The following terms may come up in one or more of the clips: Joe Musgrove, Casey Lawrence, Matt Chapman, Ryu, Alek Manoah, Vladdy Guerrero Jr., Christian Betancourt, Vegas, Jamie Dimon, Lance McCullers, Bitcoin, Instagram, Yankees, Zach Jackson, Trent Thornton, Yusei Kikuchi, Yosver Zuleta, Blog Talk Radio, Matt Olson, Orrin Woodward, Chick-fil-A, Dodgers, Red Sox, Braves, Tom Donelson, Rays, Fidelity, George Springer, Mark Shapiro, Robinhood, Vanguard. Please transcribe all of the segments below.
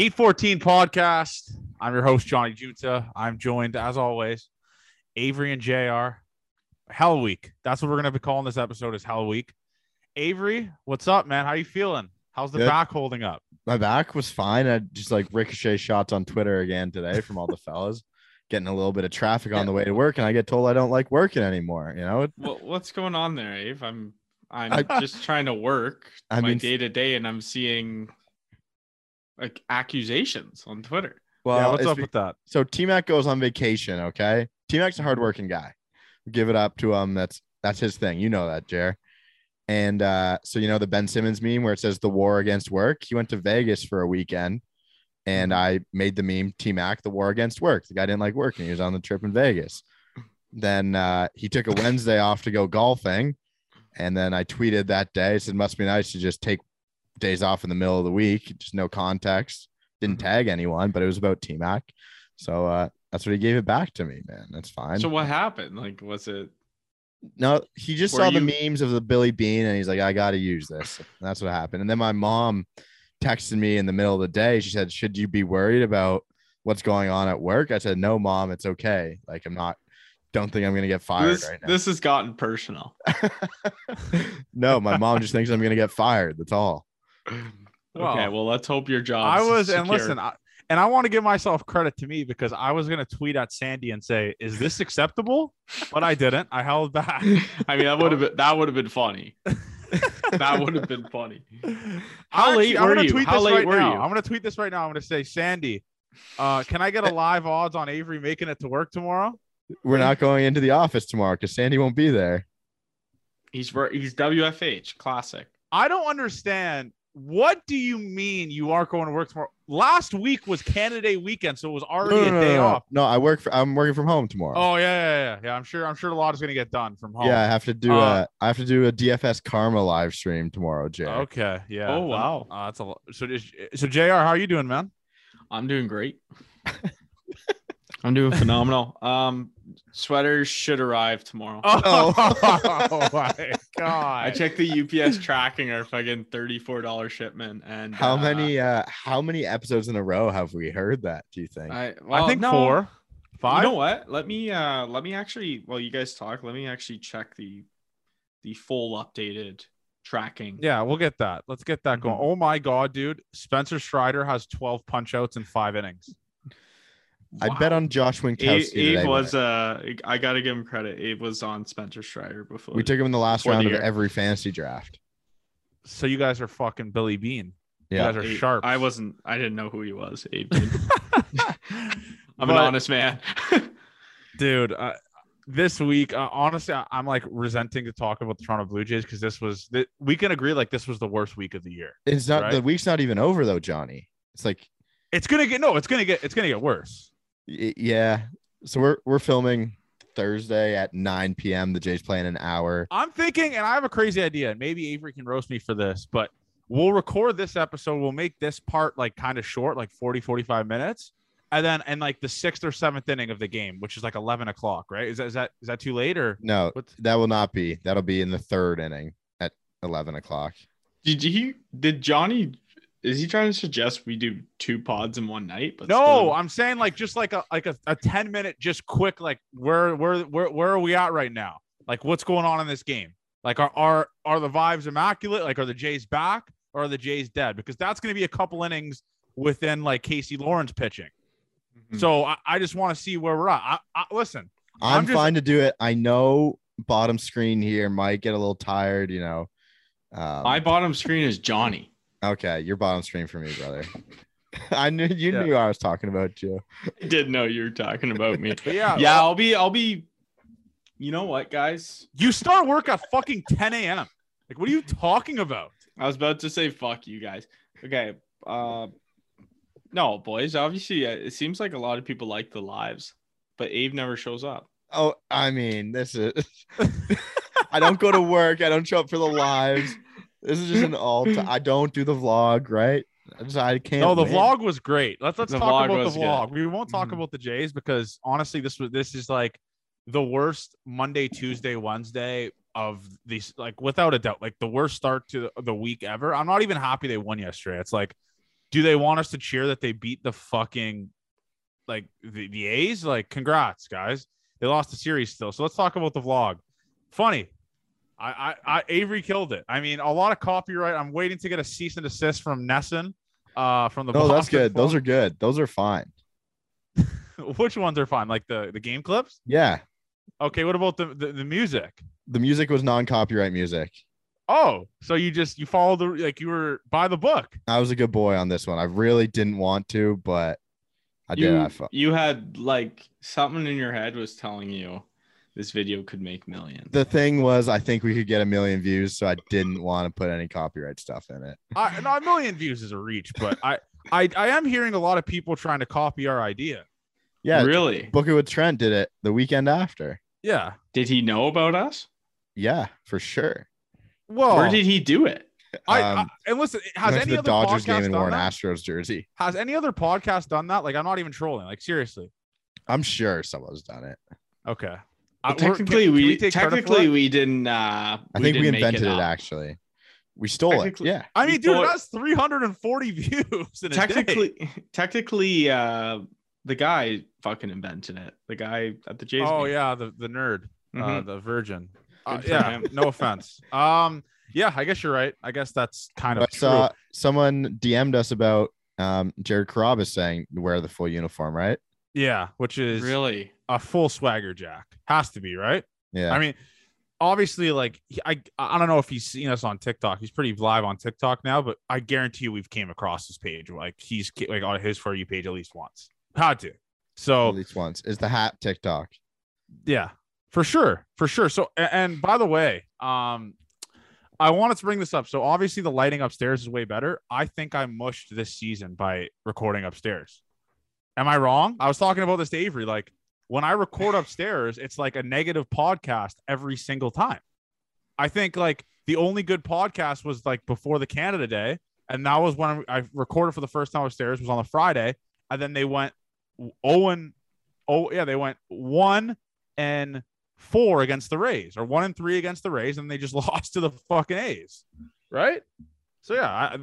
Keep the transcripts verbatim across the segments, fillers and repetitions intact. Gate fourteen Podcast. I'm your host, Johnny Juta. I'm joined, as always, Avery and J R. Hell Week. That's what we're going to be calling this episode, is Hell Week. Avery, what's up, man? How you feeling? How's the Good. back holding up? My back was fine. I just like ricochet shots on Twitter again today from all the fellas. Getting a little bit of traffic on the way to work, and I get told I don't like working anymore. You know, well, what's going on there, Abe? I'm I'm I, just trying to work I my mean, day to day, and I'm seeing like accusations on Twitter. Well, yeah, what's up with that? So T Mac goes on vacation. Okay, T Mac's a hardworking guy. We give it up to him. That's that's his thing. You know that, J R. And uh, so you know the Ben Simmons meme where it says the war against work. He went to Vegas for a weekend. And I made the meme, T Mac, the war against work. The guy didn't like working. He was on the trip in Vegas. Then uh, he took a Wednesday off to go golfing. And then I tweeted that day. I said, must be nice to just take days off in the middle of the week. Just no context. Didn't tag anyone, but it was about T Mac. So uh, that's what he gave it back to me, man. That's fine. So what happened? Like, was it? No, he just Were saw you... the memes of the Billy Bean. And he's like, I got to use this. And that's what happened. And then my mom texted me in the middle of the day. She said, should you be worried about what's going on at work? I said, no, mom, it's okay. Like, I'm not, don't think I'm going to get fired this, right now. This has gotten personal. No, my mom just thinks I'm going to get fired. That's all. Well, okay. Well, let's hope your job. I was, secure. and listen, I, and I want to give myself credit to me because I was going to tweet at Sandy and say, is this acceptable? But I didn't. I held back. I mean, that would have been, that would have been funny. That would have been funny. How late were you? How late were you? I'm going to tweet this right now. I'm going to say, Sandy, uh, can I get a live odds on Avery making it to work tomorrow? We're not going into the office tomorrow because Sandy won't be there. He's he's W F H. Classic. I don't understand. What do you mean you are going to work tomorrow? Last week was Canada Day weekend, so it was already no, no, a day no, no. off. No, I work for, I'm working from home tomorrow. Oh yeah, yeah, yeah. yeah I'm sure. I'm sure a lot is going to get done from home. Yeah, I have to do uh, a. I have to do a D F S Karma live stream tomorrow, J R. Okay. Yeah. Oh wow. Uh, that's a lot. So so J R, how are you doing, man? I'm doing great. I'm doing phenomenal. Um, sweaters should arrive tomorrow. Oh, oh my god! I checked the U P S tracking or fucking thirty-four dollar shipment. And how uh, many? Uh, how many episodes in a row have we heard that? Do you think? I, well, I think no. four, five. You know what? Let me. Uh, let me actually. While you guys talk, let me actually check the, the full updated tracking. Yeah, we'll get that. Let's get that going. Mm-hmm. Oh my god, dude! Spencer Strider has twelve punch outs in five innings. I wow. bet on Josh Winkowski. Abe, Abe was, uh, I got to give him credit. Abe was on Spencer Strider before. We took him in the last round the of every fantasy draft. So you guys are fucking Billy Bean. Yeah. You guys are Abe, sharp. I wasn't, I didn't know who he was. Abe. I'm but, an honest man. Dude, uh, this week, uh, honestly, I, I'm like resenting to talk about the Toronto Blue Jays because this was, th- we can agree like this was the worst week of the year. It's not, right? The week's not even over though, Johnny. It's like, it's going to get, no, it's going to get, it's going to get worse. Yeah, so we're we're filming Thursday at nine p.m. The Jays play in an hour. I'm thinking, and I have a crazy idea. Maybe Avery can roast me for this, but we'll record this episode. We'll make this part like kind of short, like forty, forty-five minutes, and then and like the sixth or seventh inning of the game, which is like eleven o'clock, right? Is that is that is that too late or no? What's... That will not be. That'll be in the third inning at eleven o'clock. Did he? Did Johnny? Is he trying to suggest we do two pods in one night? But no, still... I'm saying like just like a like a, a ten minute, just quick, like where where where where are we at right now? Like what's going on in this game? Like are are are the vibes immaculate? Like are the Jays back or are the Jays dead? Because that's going to be a couple innings within like Casey Lawrence pitching. Mm-hmm. So I, I just want to see where we're at. I, I, listen, I'm, I'm just... fine to do it. I know bottom screen here might get a little tired. You know, um... my bottom screen is Johnny. Okay, your bottom screen for me, brother. I knew you yeah. knew I was talking about you. I did know you were talking about me. But yeah, yeah. Well, I'll be, I'll be. You know what, guys? You start work at fucking ten a.m. Like, what are you talking about? I was about to say, fuck you guys. Okay, uh, no, boys. Obviously, it seems like a lot of people like the lives, but Abe never shows up. Oh, I mean, this is. I don't go to work. I don't show up for the lives. This is just an all time. I don't do the vlog, right? I, just, I can't. No, the win. vlog was great. Let's let's the talk about the vlog. Good. We won't talk mm-hmm. about the Jays because honestly, this was this is like the worst Monday, Tuesday, Wednesday of these, like without a doubt, like the worst start to the week ever. I'm not even happy they won yesterday. It's like do they want us to cheer that they beat the fucking like the, the A's? Like, congrats, guys. They lost the series still. So let's talk about the vlog. Funny. I, I, I Avery killed it. I mean, a lot of copyright. I'm waiting to get a cease and desist from Nesson. Uh, from the. Oh, no, that's good. Phone. Those are good. Those are fine. Which ones are fine? Like the, the game clips? Yeah. Okay. What about the, the, the music? The music was non-copyright music. Oh, so you just, you followed the, like you were by the book. I was a good boy on this one. I really didn't want to, but I you, did. I felt you had like something in your head was telling you this video could make millions. The thing was, I think we could get a million views, so I didn't want to put any copyright stuff in it. I, no, a million views is a reach, but I, I, I am hearing a lot of people trying to copy our idea. Yeah, really. Book It with Trent did it the weekend after. Yeah. Did he know about us? Yeah, for sure. Well, where did he do it? I, um, I and listen, has any other Dodgers podcast game and done wore an that? Astros jersey. Has any other podcast done that? Like, I'm not even trolling. Like, seriously. I'm sure someone's done it. Okay. Well, technically, can, we, can we technically we didn't. Uh, I we think didn't we invented it, it. Actually, we stole it. Yeah. I mean, dude, that's three hundred forty views. In technically, a day. technically, uh, the guy fucking invented it. The guy at the Jays. Oh game. yeah, the the nerd, mm-hmm. uh, the virgin. Uh, yeah. No offense. Um. Yeah, I guess you're right. I guess that's kind of. But, true. Uh, someone D M'd us about um Jared Carrabba saying wear the full uniform, right? Yeah, which is really a full swagger jack. Has to be, right? Yeah. I mean, obviously, like I I don't know if he's seen us on TikTok. He's pretty live on TikTok now, but I guarantee you we've came across his page. Like he's like on his For You page at least once. Had to. So at least once is the hat TikTok. Yeah, for sure. For sure. So and by the way, um I wanted to bring this up. So obviously the lighting upstairs is way better. I think I mushed this season by recording upstairs. Am I wrong? I was talking about this to Avery. Like when I record upstairs, it's like a negative podcast every single time. I think like the only good podcast was like before the Canada Day. And that was when I recorded for the first time upstairs was on the Friday. And then they went oh and oh yeah, they went one and four against the Rays or one and three against the Rays. And they just lost to the fucking A's. Right. So, yeah, I,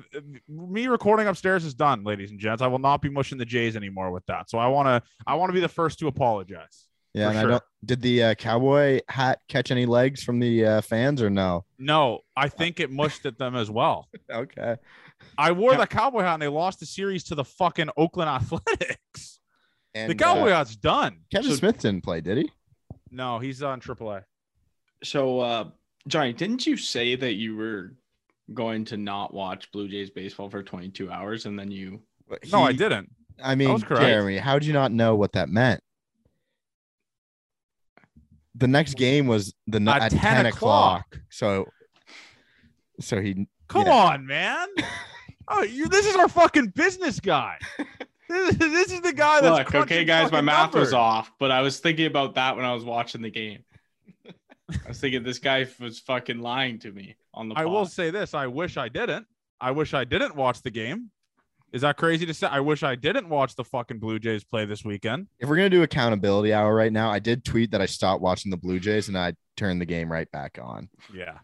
me recording upstairs is done, ladies and gents. I will not be mushing the Jays anymore with that. So I want to I want to be the first to apologize. Yeah. And sure. I don't, did the uh, cowboy hat catch any legs from the uh, fans or no? No, I think it mushed at them as well. Okay. I wore yeah. the cowboy hat and they lost the series to the fucking Oakland Athletics. And, the cowboy uh, hat's done. Kevin so, Smith didn't play, did he? No, he's on triple A. So, uh, Johnny, didn't you say that you were – going to not watch Blue Jays baseball for twenty-two hours and then you he, no I didn't I mean Jeremy, how did you not know what that meant? The next game was the at, at ten o'clock, so so he come yeah. on man. Oh, you this is our fucking business guy. This is, this is the guy that's look okay guys my math numbers. Was off, but I was thinking about that when I was watching the game. I was thinking this guy was fucking lying to me on the pod. I will say this. I wish I didn't. I wish I didn't watch the game. Is that crazy to say? I wish I didn't watch the fucking Blue Jays play this weekend. If we're going to do accountability hour right now, I did tweet that I stopped watching the Blue Jays and I turned the game right back on. Yeah.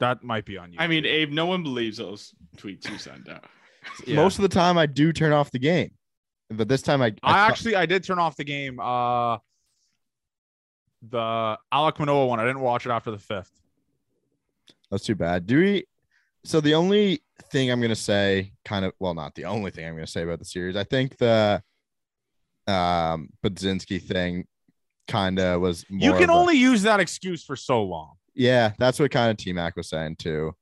That might be on you. I mean, Abe, no one believes those tweets you send out. Yeah. Most of the time I do turn off the game. But this time I... I, I actually, I did turn off the game. Uh... The Alek Manoah one. I didn't watch it after the fifth. That's too bad. Do we? So the only thing I'm going to say kind of, well, not the only thing I'm going to say about the series. I think the um, Budzinski thing kind of was. More you can only a, use that excuse for so long. Yeah. That's what kind of T Mac was saying too.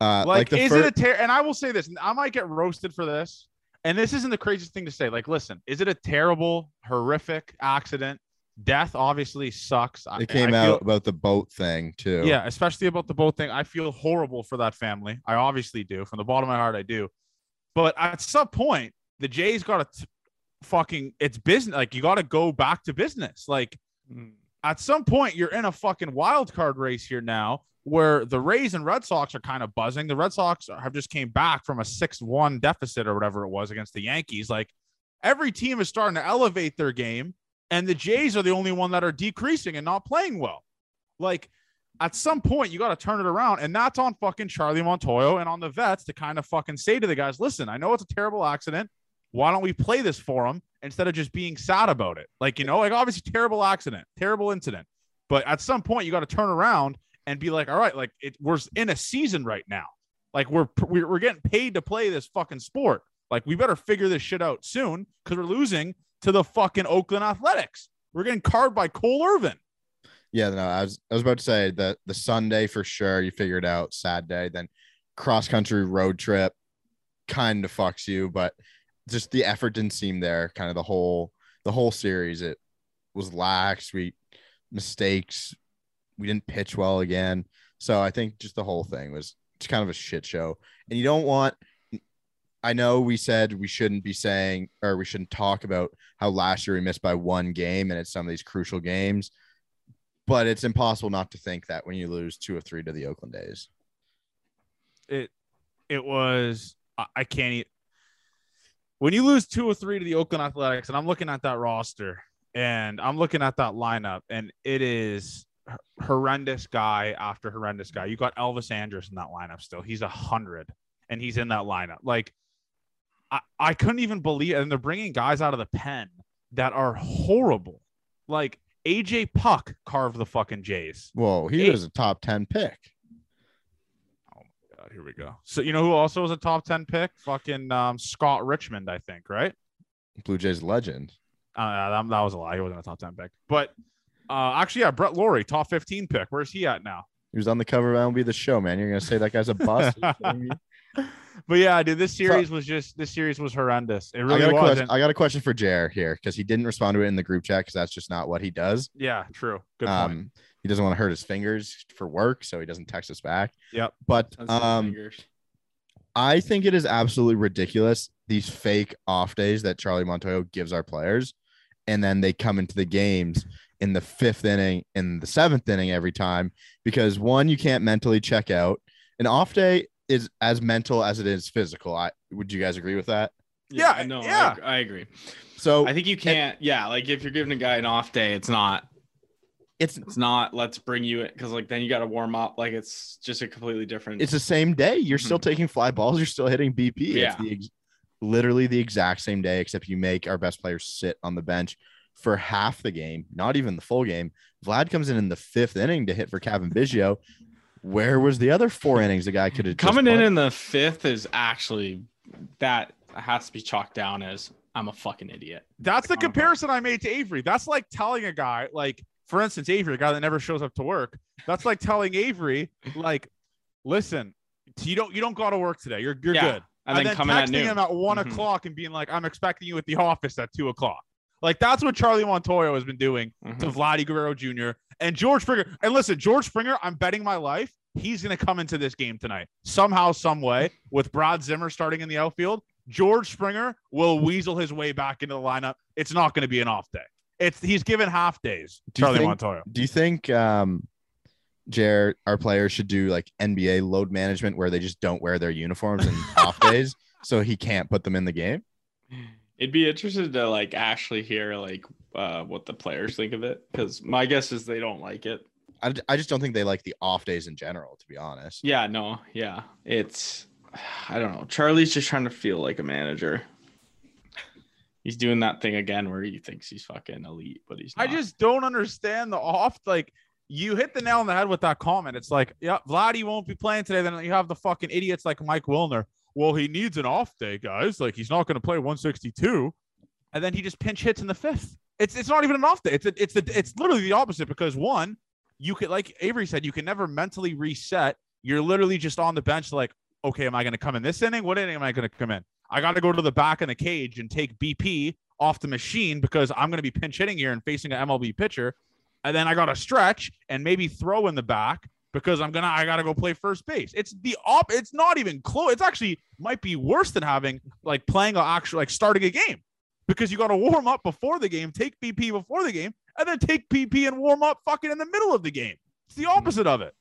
Uh, like, like the is fir- it a tear? And I will say this, and I might get roasted for this. And this isn't the craziest thing to say. Like, listen, is it a terrible, horrific accident? Death obviously sucks. It came I, I out feel, about the boat thing too. Yeah, especially about the boat thing. I feel horrible for that family. I obviously do. From the bottom of my heart, I do. But at some point, the Jays got to fucking it's business. Like you got to go back to business. Like at some point, you're in a fucking wild card race here now, where the Rays and Red Sox are kind of buzzing. The Red Sox have just came back from a six one deficit or whatever it was against the Yankees. Like every team is starting to elevate their game. And the Jays are the only one that are decreasing and not playing well. Like at some point you got to turn it around, and that's on fucking Charlie Montoyo and on the vets to kind of fucking say to the guys, listen, I know it's a terrible accident. Why don't we play this for him instead of just being sad about it? Like, you know, like obviously terrible accident, terrible incident, but at some point you got to turn around and be like, all right, like it we're in a season right now. Like we're, we're getting paid to play this fucking sport. Like we better figure this shit out soon. Cause we're losing to the fucking Oakland Athletics. We're getting carved by Cole Irvin. Yeah, no, I was I was about to say that the Sunday for sure, you figure it out, sad day, then cross country road trip kind of fucks you, but just the effort didn't seem there. Kind of the whole the whole series, it was lax, we mistakes, we didn't pitch well again. So I think just the whole thing was just kind of a shit show. And you don't want I know we said we shouldn't be saying or we shouldn't talk about how last year we missed by one game and it's some of these crucial games. But it's impossible not to think that when you lose two or three to the Oakland A's. It it was – I can't eat. When you lose two or three to the Oakland Athletics, and I'm looking at that roster, and I'm looking at that lineup, and it is horrendous guy after horrendous guy. You got Elvis Andrus in that lineup still. He's one hundred, and he's in that lineup. Like, I, I couldn't even believe – and they're bringing guys out of the pen that are horrible. Like – A J Puck carved the fucking Jays. Whoa, he a- was a top ten pick. Oh my god, here we go. So you know who also was a top ten pick? Fucking um, Scott Richmond, I think, right? Blue Jays legend. Uh, that, that was a lie. He wasn't a top ten pick. But uh, actually, yeah, Brett Laurie, top fifteen pick. Where's he at now? He was on the cover of M L B The Show, man. You're gonna say that guy's a bust? But yeah, dude, this series so, was just this series was horrendous. It really I was. Question, I got a question for J R here because he didn't respond to it in the group chat because that's just not what he does. Yeah, true. Good um, point. He doesn't want to hurt his fingers for work, so he doesn't text us back. Yep. But um, I think it is absolutely ridiculous these fake off days that Charlie Montoyo gives our players, and then they come into the games in the fifth inning, in the seventh inning every time because one, you can't mentally check out an off day. Is as mental as it is physical. I would you guys agree with that? Yeah, yeah. no, yeah. I, I agree. So I think you can't. And, yeah, like if you're giving a guy an off day, it's not. It's it's not. Let's bring you it because like then you got to warm up. Like it's just a completely different. It's the same day. You're mm-hmm. still taking fly balls. You're still hitting B P. Yeah. It's the ex- literally the exact same day, except you make our best players sit on the bench for half the game, not even the full game. Vlad comes in in the fifth inning to hit for Kevin Biggio. Where was the other four innings the guy could have coming in in the fifth is actually that has to be chalked down as I'm a fucking idiot. That's the comparison I made to Avery. That's like telling a guy like, for instance, Avery, a guy that never shows up to work. That's like telling Avery, like, listen, you don't you don't got to work today. You're you're yeah. good. And, and then, then coming texting at noon. him at one mm-hmm. o'clock and being like, I'm expecting you at the office at two o'clock. Like that's what Charlie Montoyo has been doing mm-hmm. to Vladdy Guerrero Junior and George Springer. And listen, George Springer, I'm betting my life he's going to come into this game tonight somehow, some way. With Brad Zimmer starting in the outfield, George Springer will weasel his way back into the lineup. It's not going to be an off day. It's he's given half days. Do Charlie think, Montoyo. Do you think, um, Jared, our players should do like N B A load management where they just don't wear their uniforms and off days, so he can't put them in the game? It'd be interesting to like actually hear like uh, what the players think of it because my guess is they don't like it. I, I just don't think they like the off days in general, to be honest. Yeah, no, yeah, it's I don't know. Charlie's just trying to feel like a manager. He's doing that thing again where he thinks he's fucking elite, but he's. Not. I just don't understand the off. Like you hit the nail on the head with that comment. It's like, yeah, Vladdy won't be playing today. Then you have the fucking idiots like Mike Wilner. Well, he needs an off day, guys. Like, he's not going to play one sixty-two. And then he just pinch hits in the fifth. It's it's not even an off day. It's a, it's the it's literally the opposite because, one, you could, like Avery said, you can never mentally reset. You're literally just on the bench like, okay, am I going to come in this inning? What inning am I going to come in? I got to go to the back of the cage and take B P off the machine because I'm going to be pinch hitting here and facing an M L B pitcher. And then I got to stretch and maybe throw in the back. Because I'm gonna, I gotta go play first base. It's the op. It's not even close. It's actually might be worse than having like playing a actual like starting a game, because you gotta warm up before the game, take P P before the game, and then take P P and warm up fucking in the middle of the game. It's the opposite of it.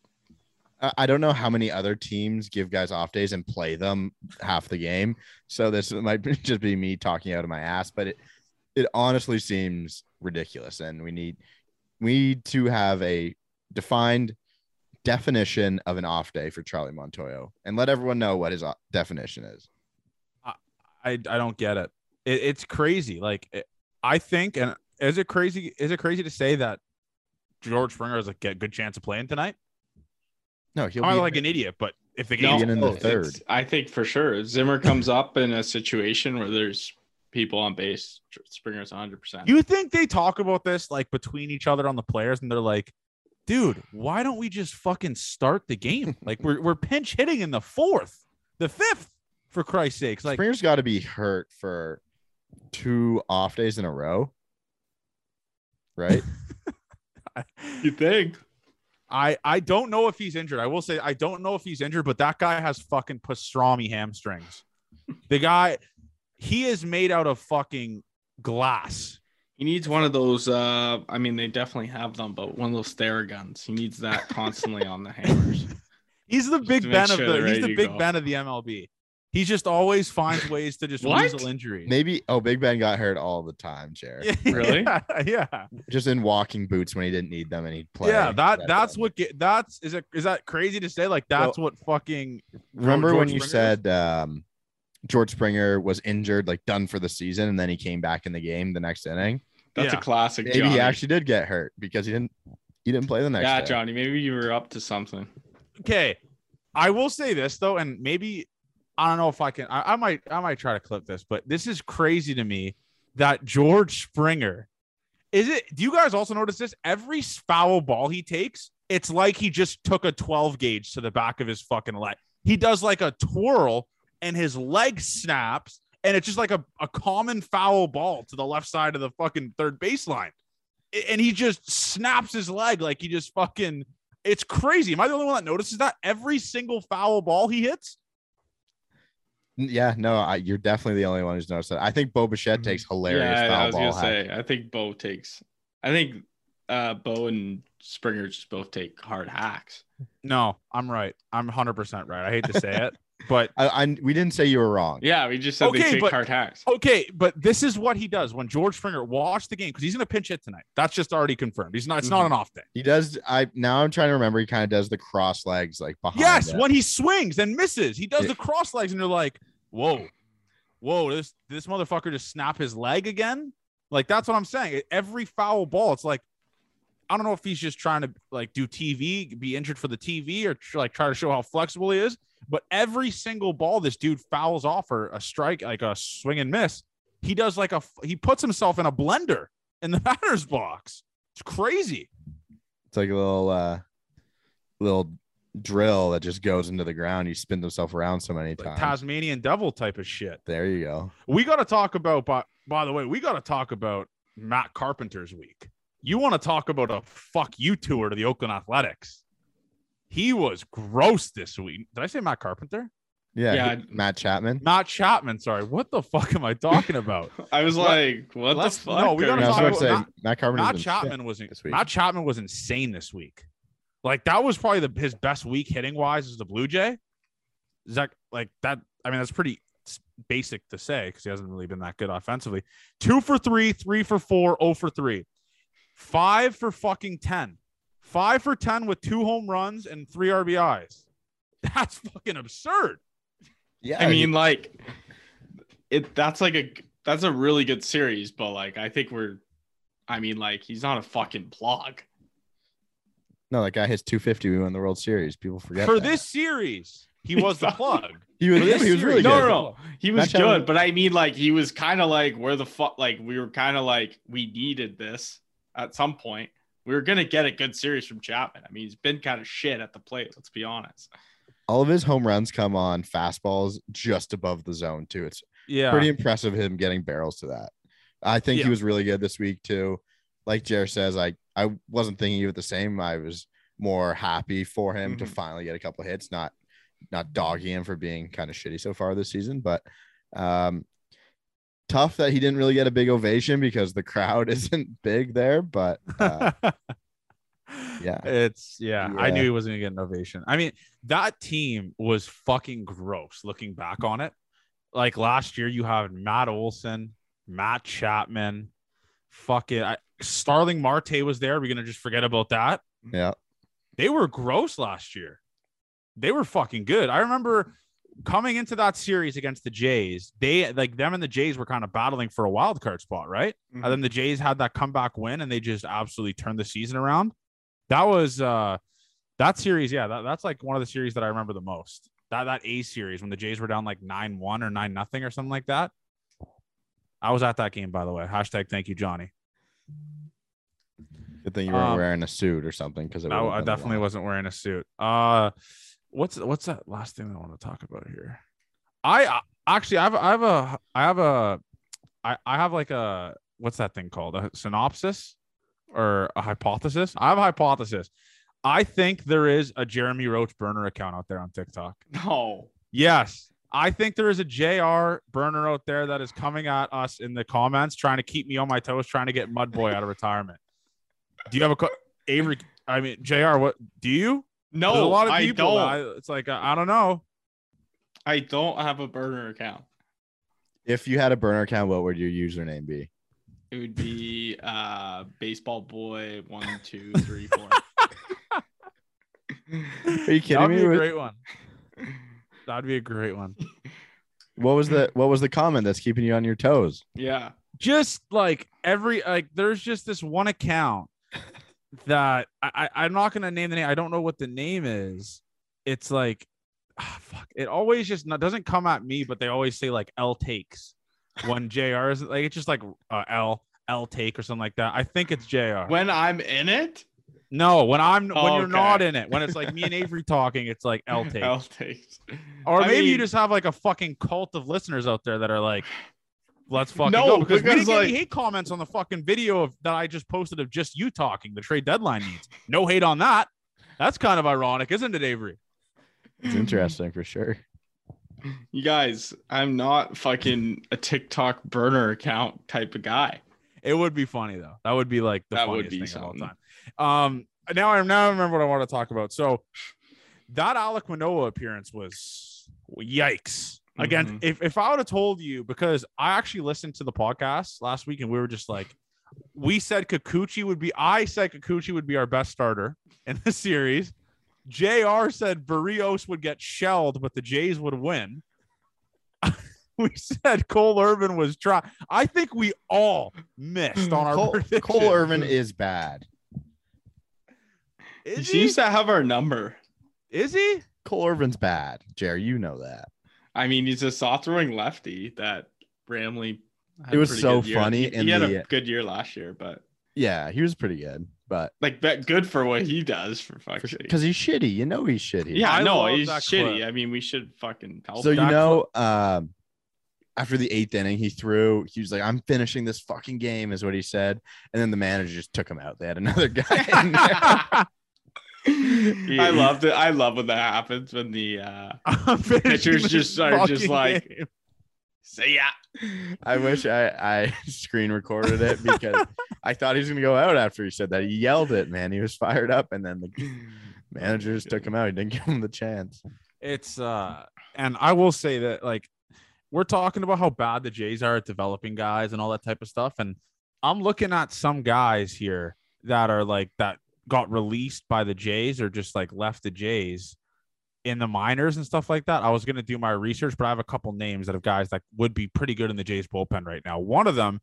I don't know how many other teams give guys off days and play them half the game. So this might just be me talking out of my ass, but it it honestly seems ridiculous, and we need we need to have a defined definition of an off day for Charlie Montoyo, and let everyone know what his definition is. I I don't get it. it it's crazy. Like it, I think, and is it crazy? Is it crazy to say that George Springer has a good chance of playing tonight? No, he'll I'm be like an idiot, but if the game no, in the third, I think for sure Zimmer comes up in a situation where there's people on base. Springer's one hundred percent. You think they talk about this like between each other on the players, and they're like, "Dude, why don't we just fucking start the game? Like we're we're pinch hitting in the fourth, the fifth, for Christ's sakes!" Like Springer's got to be hurt for two off days in a row, right? You think? I, I don't know if he's injured. I will say I don't know if he's injured, but that guy has fucking pastrami hamstrings. The guy, he is made out of fucking glass. He needs one of those. Uh, I mean, they definitely have them, but one of those Theraguns. He needs that constantly on the hammers. He's the Big Ben of the. He's the Big Ben of the M L B. He just always finds ways to just weasel injuries. Maybe oh, Big Ben got hurt all the time, Jared. Really? Yeah, yeah. Just in walking boots when he didn't need them, and he'd play. Yeah, that that's what get, that's is it is that crazy to say? Like that's well, what fucking. Remember George when you Springer said um, George Springer was injured, like done for the season, and then he came back in the game the next inning. That's yeah. a classic. Maybe Johnny. He actually did get hurt because he didn't he didn't play the next. Yeah, day. Johnny. Maybe you were up to something. Okay, I will say this though, and maybe. I don't know if I can, I, I might, I might try to clip this, but this is crazy to me that George Springer is it. Do you guys also notice this? Every foul ball he takes, it's like he just took a twelve gauge to the back of his fucking leg. He does like a twirl and his leg snaps. And it's just like a, a common foul ball to the left side of the fucking third baseline. And he just snaps his leg. Like he just fucking, it's crazy. Am I the only one that notices that every single foul ball he hits? Yeah, no, I, you're definitely the only one who's noticed that. I think Bo Bichette takes hilarious yeah, foul I was ball gonna say, I think Bo takes. I think uh, Bo and Springer just both take hard hacks. No, I'm right. I'm one hundred percent right. I hate to say it, but I, I we didn't say you were wrong. Yeah, we just said okay, they take but, hard hacks. Okay, but this is what he does when George Springer watch the game because he's gonna pinch hit tonight. That's just already confirmed. He's not. It's mm-hmm. not an off day. He does. I now I'm trying to remember. He kind of does the cross legs like behind. Yes, it. When he swings and misses, he does yeah. the cross legs, and you're like. Whoa, whoa, this this motherfucker just snapped his leg again. Like, that's what I'm saying. Every foul ball, it's like, I don't know if he's just trying to, like, do T V, be injured for the T V, or, tr- like, try to show how flexible he is. But every single ball this dude fouls off or a strike, like a swing and miss, he does, like, a he puts himself in a blender in the batter's box. It's crazy. It's like a little, uh, little... drill that just goes into the ground. He spins himself around so many times. Like Tasmanian devil type of shit. There you go. We got to talk about, by, by the way, we got to talk about Matt Carpenter's week. You want to talk about a fuck you tour to the Oakland Athletics. He was gross this week. Did I say Matt Carpenter? Yeah. yeah he, Matt Chapman. Matt Chapman. Sorry. What the fuck am I talking about? I was what, like, what the fuck? No, we got to talk about say, Matt, Matt Carpenter. Matt Chapman, was, Matt Chapman was insane this week. Like, that was probably the, his best week hitting-wise as the Blue Jay. Is that, like, that – I mean, that's pretty basic to say because he hasn't really been that good offensively. Two for three, three for four, oh for three. Five for fucking ten. Five for ten with two home runs and three R B Is. That's fucking absurd. Yeah. I mean, he, like, it. that's, like, a that's a really good series, but, like, I think we're – I mean, like, he's not a fucking blog. No, that guy hits two fifty. We won the World Series. People forget for that. This series, he was the plug. He was, yeah, he was really no, good. No, no, he was Matt good. Chapman. But I mean, like, he was kind of like where the fuck, like we were kind of like we needed this at some point. We were gonna get a good series from Chapman. I mean, he's been kind of shit at the plate. Let's be honest. All of his home runs come on fastballs just above the zone too. It's yeah, pretty impressive him getting barrels to that. I think yeah. he was really good this week too. Like Jer says, I I wasn't thinking of it the same. I was more happy for him mm-hmm. to finally get a couple of hits, not not dogging him for being kind of shitty so far this season. But um, tough that he didn't really get a big ovation because the crowd isn't big there. But uh, yeah, it's yeah, yeah. I knew he wasn't gonna get an ovation. I mean, that team was fucking gross. Looking back on it, like last year, you have Matt Olson, Matt Chapman. Fuck it. I, Starling Marte was there. We're going to just forget about that. Yeah. they were gross last year. They were fucking good. I remember coming into that series against the Jays, they like them and the Jays were kind of battling for a wild card spot, right? Mm-hmm. And then the Jays had that comeback win and they just absolutely turned the season around. That was uh, that series. Yeah, that, that's like one of the series that I remember the most. That that A series when the Jays were down like nine one or nine nothing or something like that. I was at that game, by the way. Hashtag thank you, Johnny. Good thing you weren't um, wearing a suit or something, because no, I definitely wasn't wearing a suit. Uh, what's what's that last thing I want to talk about here? I uh, actually I have I have a I have a I I have like a what's that thing called? A synopsis or a hypothesis? I have a hypothesis. I think there is a Jeremy Roach burner account out there on TikTok. No. Yes. I think there is a J R burner out there that is coming at us in the comments, trying to keep me on my toes, trying to get Mudboy out of retirement. Do you have a co- Avery? I mean, J R, what do you? No, there's a lot of people. I don't. I, it's like, I, I don't know. I don't have a burner account. If you had a burner account, what would your username be? It would be uh, baseball boy one, two, three, four. Are you kidding me? That'd be a great one. That'd be a great one. What was the What was the comment that's keeping you on your toes? Yeah, just like every like. There's just this one account that I, I I'm not gonna name the name. I don't know what the name is. It's like, oh, fuck. It always just not, doesn't come at me, but they always say like L takes when J R is like it's just like uh, L L take or something like that. I think it's J R. When I'm in it. No, when I'm oh, when you're okay. not in it, when it's like me and Avery talking, it's like L takes. L takes. Or I maybe mean, you just have like a fucking cult of listeners out there that are like, let's fucking no, go. Because, because we didn't like, get any hate comments on the fucking video of that I just posted of just you talking, the trade deadline needs. No hate on that. That's kind of ironic, isn't it, Avery? It's interesting for sure. You guys, I'm not fucking a TikTok burner account type of guy. It would be funny though. That would be like the that funniest would be thing something. Of all time. Um, now I now I remember what I want to talk about. So that Alek Manoah appearance was yikes. Again, mm-hmm. if, if I would have told you, because I actually listened to the podcast last week and we were just like, we said Kikuchi would be, I said Kikuchi would be our best starter in the series. J R said Berríos would get shelled, but the Jays would win. We said Cole Irvin was trying. I think we all missed on our Cole, prediction. Cole Irvin is bad. Is he, he seems to have our number. Is he? Cole Irvin's bad, Jerry. You know that. I mean, he's a soft throwing lefty that Bramley. Had it was so funny. He, he had the, a good year last year, but yeah, he was pretty good. But like, that good for what he does for fuck's sake. Because he's shitty. You know he's shitty. Yeah, I know he's shitty. Clip. I mean, we should fucking help. So you know, um, after the eighth inning, he threw. He was like, "I'm finishing this fucking game," is what he said. And then the manager just took him out. They had another guy in there. I loved it. I love when that happens when the uh, pitchers just are just like, game. "See ya." I wish I, I screen recorded it because I thought he was gonna go out after he said that. He yelled it, man. He was fired up, and then the managers took him out. He didn't give him the chance. It's uh, and I will say that like we're talking about how bad the Jays are at developing guys and all that type of stuff, and I'm looking at some guys here that are like that. Got released by the Jays or just like left the Jays in the minors and stuff like that. I was going to do my research, but I have a couple names that have guys that would be pretty good in the Jays bullpen right now. One of them,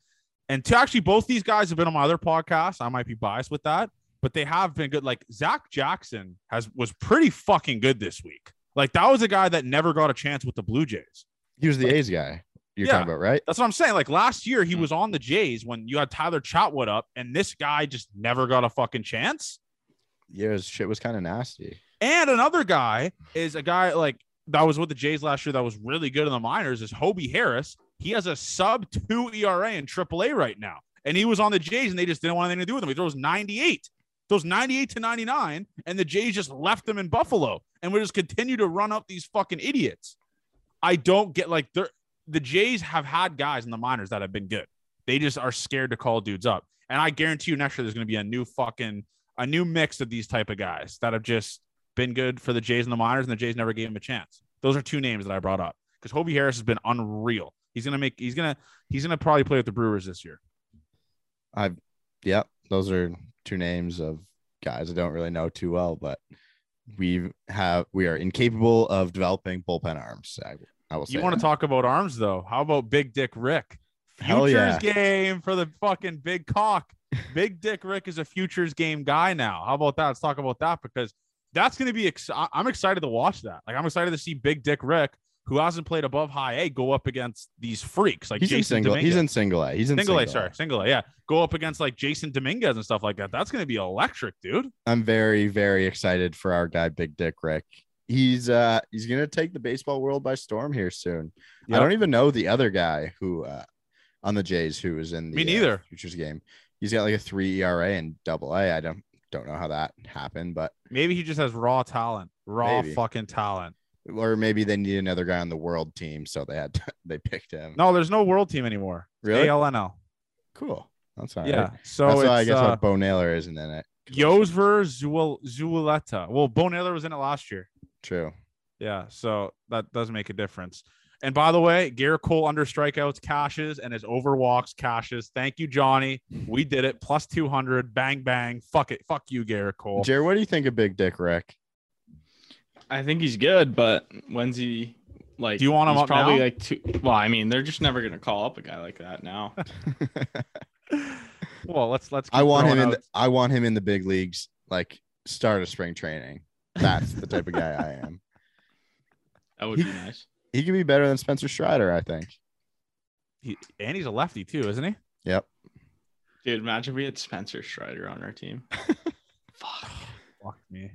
and to actually both these guys have been on my other podcast. I might be biased with that, but they have been good. Like Zach Jackson has, was pretty fucking good this week. Like that was a guy that never got a chance with the Blue Jays. He was the like, A's guy. You're yeah, talking about, right? That's what I'm saying. Like last year, he was on the Jays when you had Tyler Chatwood up, and this guy just never got a fucking chance. Yeah, his shit was kind of nasty. And another guy is a guy like that was with the Jays last year that was really good in the minors is Hobie Harris. He has a sub two E R A in triple A right now, and he was on the Jays, and they just didn't want anything to do with him. He throws ninety-eight, throws ninety-eight to ninety-nine, and the Jays just left him in Buffalo, and we just continue to run up these fucking idiots. I don't get like they're. The Jays have had guys in the minors that have been good. They just are scared to call dudes up. And I guarantee you next year there's going to be a new fucking, a new mix of these type of guys that have just been good for the Jays in the minors and the Jays never gave him a chance. Those are two names that I brought up because Hobie Harris has been unreal. He's going to make, he's going to, he's going to probably play with the Brewers this year. I, yeah, those are two names of guys I don't really know too well, but we have we are incapable of developing bullpen arms. I, I will say. You want to talk about arms though? How about Big Dick Rick? Futures yeah. game for the fucking big cock. Big Dick Rick is a futures game guy now. How about that? Let's talk about that because that's going to be. Ex- I'm excited to watch that. Like I'm excited to see Big Dick Rick, who hasn't played above high A, go up against these freaks like he's Jason in single. Dominguez. He's in single A. He's in single, single A. Sorry, single A. Yeah, go up against like Jason Dominguez and stuff like that. That's going to be electric, dude. I'm very, very excited for our guy, Big Dick Rick. He's uh, he's going to take the baseball world by storm here soon. Yep. I don't even know the other guy who uh, on the Jays who was in the Me neither. Uh, futures game. He's got like a three E R A and double A. I don't don't know how that happened, but maybe he just has raw talent, raw maybe. fucking talent. Or maybe they need another guy on the world team, so they had to, they picked him. No, there's no world team anymore. Really? A L N L. Cool. That's all yeah. right. So that's why I guess uh, what Bo Naylor isn't in it. Yosver Zuleta. Well, Bo Naylor was in it last year. True. Yeah. So that does make a difference. And by the way, Garrett Cole under strikeouts cashes and his overwalks cashes. Thank you, Johnny. We did it. Plus two hundred. Bang, bang. Fuck it. Fuck you, Garrett Cole. Jared, what do you think of Big Dick Rick? I think he's good, but when's he like? Do you want him up probably now? Like two, well, I mean, they're just never gonna call up a guy like that now. Well, let's let's. I want him out. in. The, I want him in the big leagues. Like start of spring training. That's the type of guy I am. That would he, be nice. He could be better than Spencer Strider, I think. He and he's a lefty too, isn't he? Yep. Dude, imagine we had Spencer Strider on our team. Fuck. Fuck me.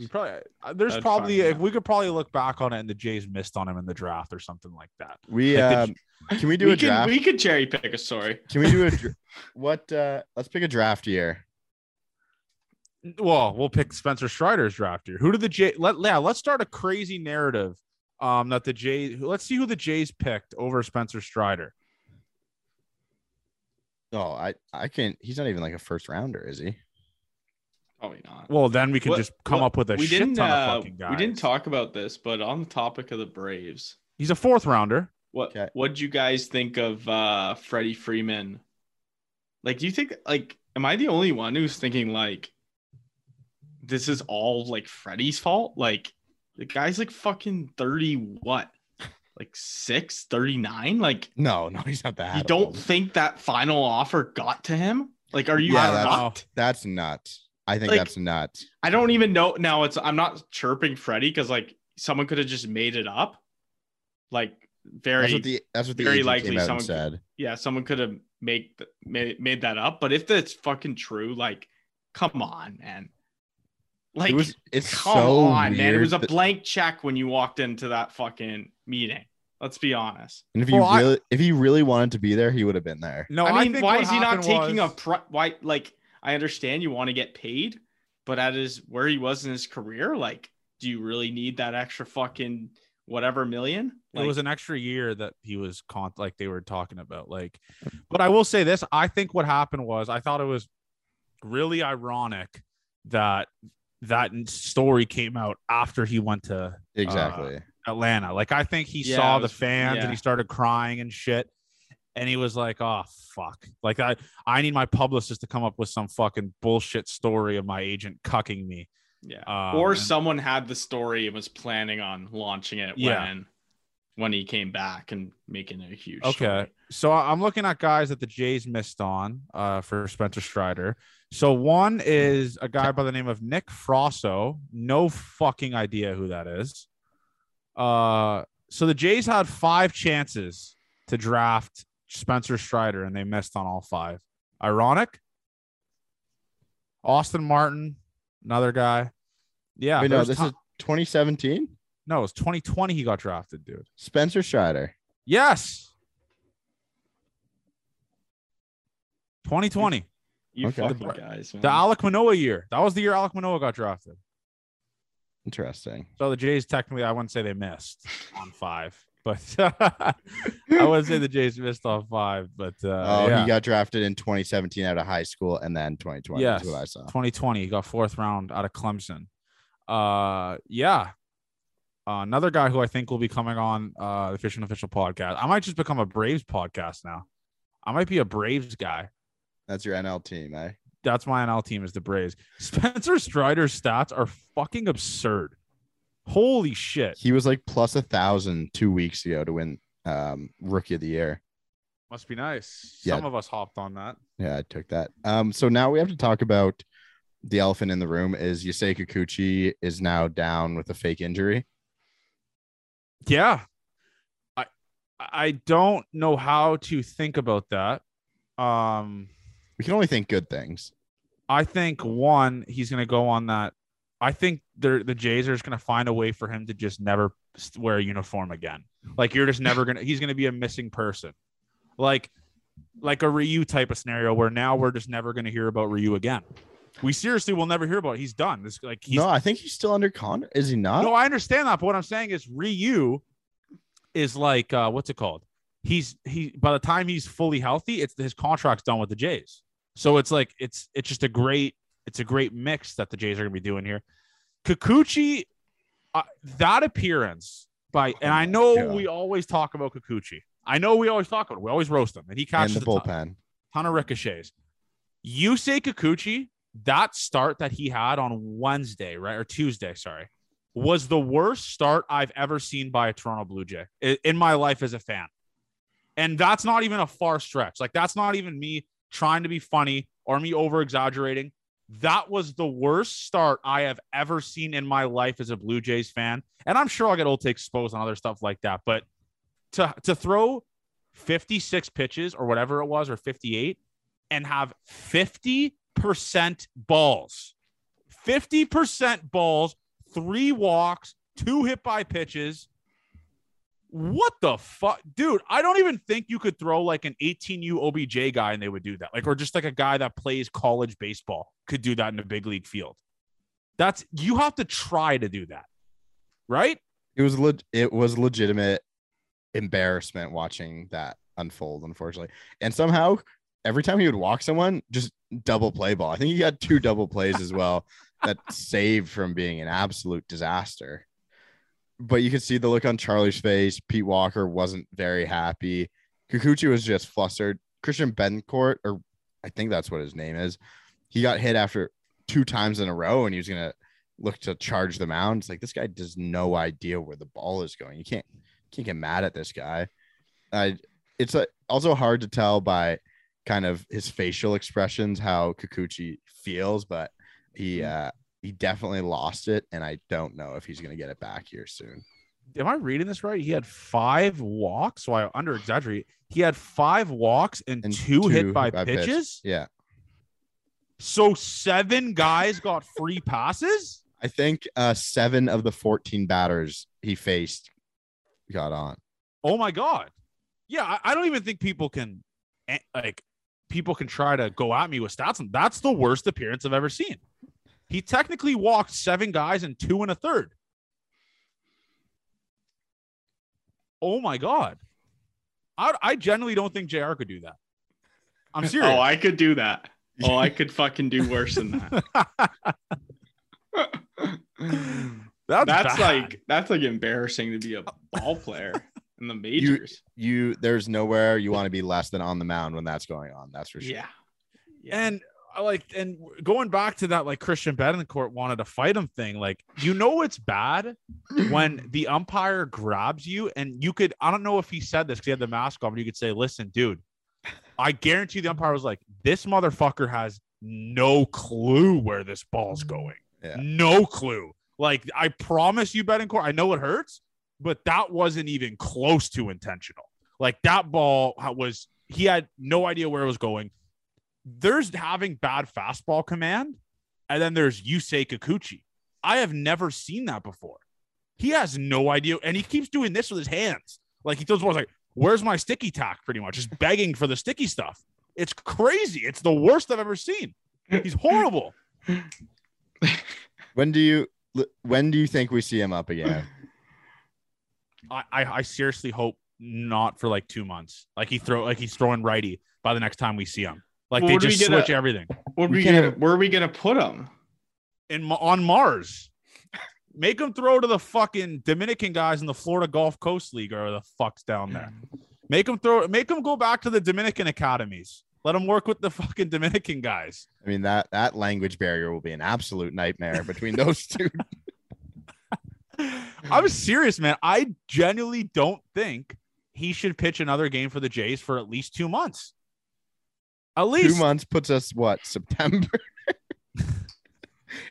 We probably there's That'd probably if we could probably look back on it and the Jays missed on him in the draft or something like that. We like um, the, can we do we a can, draft? We could cherry pick a story. Can we do a what? Uh, let's pick a draft year. Well, we'll pick Spencer Strider's draft year. Who did the Jays? Let yeah, let's start a crazy narrative. Um, that the Jays. Let's see who the Jays picked over Spencer Strider. Oh, I I can't. He's not even like a first rounder, is he? Probably not. Well, then we could what, just come what, up with a shit ton uh, of fucking guys. We didn't talk about this, but on the topic of the Braves, he's a fourth rounder. What okay. What'd you guys think of uh, Freddie Freeman? Like, do you think like, am I the only one who's thinking like, this is all like Freddie's fault? Like, the guy's like fucking thirty what? Like six, thirty-nine? Like, no, no, he's not that. You don't old. think that final offer got to him? Like, are you? Yeah, that's, not? that's nuts. I think like, that's nuts. I don't even know. Now it's, I'm not chirping Freddie because like someone could have just made it up. Like very, that's what the, that's what the very likely someone said. Could, yeah. Someone could have made, made, made that up. But if that's fucking true, like, come on, man. Like, it was, it's come so on, weird man. It was a that... blank check when you walked into that fucking meeting. Let's be honest. And if well, you really, I... if he really wanted to be there, he would have been there. No, I mean, I think why is he not taking was... a, pr- why, like, I understand you want to get paid, but at his where he was in his career, like, do you really need that extra fucking whatever million? Like, it was an extra year that he was con- like they were talking about. Like, but I will say this: I think what happened was I thought it was really ironic that that story came out after he went to exactly uh, Atlanta. Like, I think he yeah, saw was, the fans yeah. and he started crying and shit. And he was like, oh, fuck. Like, I, I need my publicist to come up with some fucking bullshit story of my agent cucking me. Yeah. Um, or and, someone had the story and was planning on launching it yeah. when when he came back and making it a huge Okay. story. So I'm looking at guys that the Jays missed on uh, for Spencer Strider. So one is a guy by the name of Nick Frosso. No fucking idea who that is. Uh, so the Jays had five chances to draft Spencer Strider and they missed on all five. Ironic. Austin Martin, another guy. Yeah. Wait, no, this t- is twenty seventeen. No, it was twenty twenty. He got drafted, dude. Spencer Strider. Yes. twenty twenty. You, you okay. fucking the, guys. Man. The Alek Manoah year. That was the year Alek Manoah got drafted. Interesting. So the Jays technically, I wouldn't say they missed on five. But I wouldn't say the Jays missed on five, but uh, oh, yeah. He got drafted in twenty seventeen out of high school, and then twenty twenty. Yes, is what I saw. twenty twenty, he got fourth round out of Clemson. Uh, yeah, uh, another guy who I think will be coming on uh, the Fish and Official podcast. I might just become a Braves podcast now. I might be a Braves guy. That's your N L team, eh? That's my N L team is the Braves. Spencer Strider's stats are fucking absurd. Holy shit. He was like plus a thousand two weeks ago to win um, Rookie of the Year. Must be nice. Yeah. Some of us hopped on that. Yeah, I took that. Um, so now we have to talk about the elephant in the room is Yusei Kikuchi is now down with a fake injury. Yeah. I I don't know how to think about that. Um, we can only think good things. I think, one, he's going to go on that. I think the Jays are just going to find a way for him to just never wear a uniform again. Like, you're just never going to – he's going to be a missing person. Like, like a Ryu type of scenario where now we're just never going to hear about Ryu again. We seriously will never hear about it. He's done. This, like, he's, no, I think he's still under contract. Is he not? No, I understand that. But what I'm saying is Ryu is like uh, – what's it called? He's he by the time he's fully healthy, it's his contract's done with the Jays. So it's like it's it's just a great it's a great mix that the Jays are going to be doing here. Kikuchi, uh, that appearance by and I know yeah. we always talk about Kikuchi. I know we always talk about him. We always roast him, and he catches and the a bullpen, ton, ton of ricochets. Yusei Kikuchi, that start that he had on Wednesday, right or Tuesday, sorry, was the worst start I've ever seen by a Toronto Blue Jay in my life as a fan. And that's not even a far stretch. Like, that's not even me trying to be funny or me over-exaggerating. That was the worst start I have ever seen in my life as a Blue Jays fan. And I'm sure I'll get old takes exposed on other stuff like that. But to, to throw fifty-six pitches or whatever it was, or fifty-eight, and have fifty percent balls, fifty percent balls, three walks, two hit-by pitches, what the fuck, dude? I don't even think you could throw like an eighteen U O B J guy and they would do that. Like, or just like a guy that plays college baseball could do that in a big league field. That's you have to try to do that, right? It was le- it was legitimate embarrassment watching that unfold, unfortunately. And somehow, every time he would walk someone, just double play ball. I think he got two double plays as well that saved from being an absolute disaster. But you could see the look on Charlie's face. Pete Walker wasn't very happy. Kikuchi was just flustered. Christian Betancourt, or I think that's what his name is, he got hit after two times in a row, and he was going to look to charge the mound. It's like, this guy has no idea where the ball is going. You can't can't get mad at this guy. Uh, it's uh, also hard to tell by kind of his facial expressions how Kikuchi feels, but he uh, – he definitely lost it, and I don't know if he's going to get it back here soon. Am I reading this right? He had five walks, so I under-exaggerate. He had five walks and, and two, two hit by, by pitches? Pitch. Yeah. So seven guys got free passes? I think uh, seven of the fourteen batters he faced got on. Oh, my God. Yeah, I, I don't even think people can like people can try to go at me with stats. That's the worst appearance I've ever seen. He technically walked seven guys and two and a third. Oh, my God. I, I generally don't think J R could do that. I'm serious. Oh, I could do that. Oh, I could fucking do worse than that. that's that's like that's like embarrassing to be a ball player in the majors. You, you There's nowhere you want to be less than on the mound when that's going on. That's for sure. Yeah. yeah. And like and going back to that, like Christian Betancourt wanted to fight him thing. Like, you know, it's bad when the umpire grabs you and you could, I don't know if he said this because he had the mask on, but you could say, listen, dude, I guarantee the umpire was like, this motherfucker has no clue where this ball's going. Yeah. No clue. Like, I promise you, Betancourt, I know it hurts, but that wasn't even close to intentional. Like, that ball was, he had no idea where it was going. There's having bad fastball command, and then there's Yusei Kikuchi. I have never seen that before. He has no idea, and he keeps doing this with his hands. Like, he throws balls like, where's my sticky tack, pretty much, just begging for the sticky stuff. It's crazy. It's the worst I've ever seen. He's horrible. When do you when do you think we see him up again? I, I, I seriously hope not for, like, two months. Like, he throw, like he's throwing righty by the next time we see him. Like, well, they just switch a, everything. Where, we we gonna, where are we going to put him? In, on Mars. Make him throw to the fucking Dominican guys in the Florida Gulf Coast League or the fuck's down there. Make him throw. Make him go back to the Dominican academies. Let him work with the fucking Dominican guys. I mean, that that language barrier will be an absolute nightmare between those two. I'm serious, man. I genuinely don't think he should pitch another game for the Jays for at least two months. At least two months puts us what, September?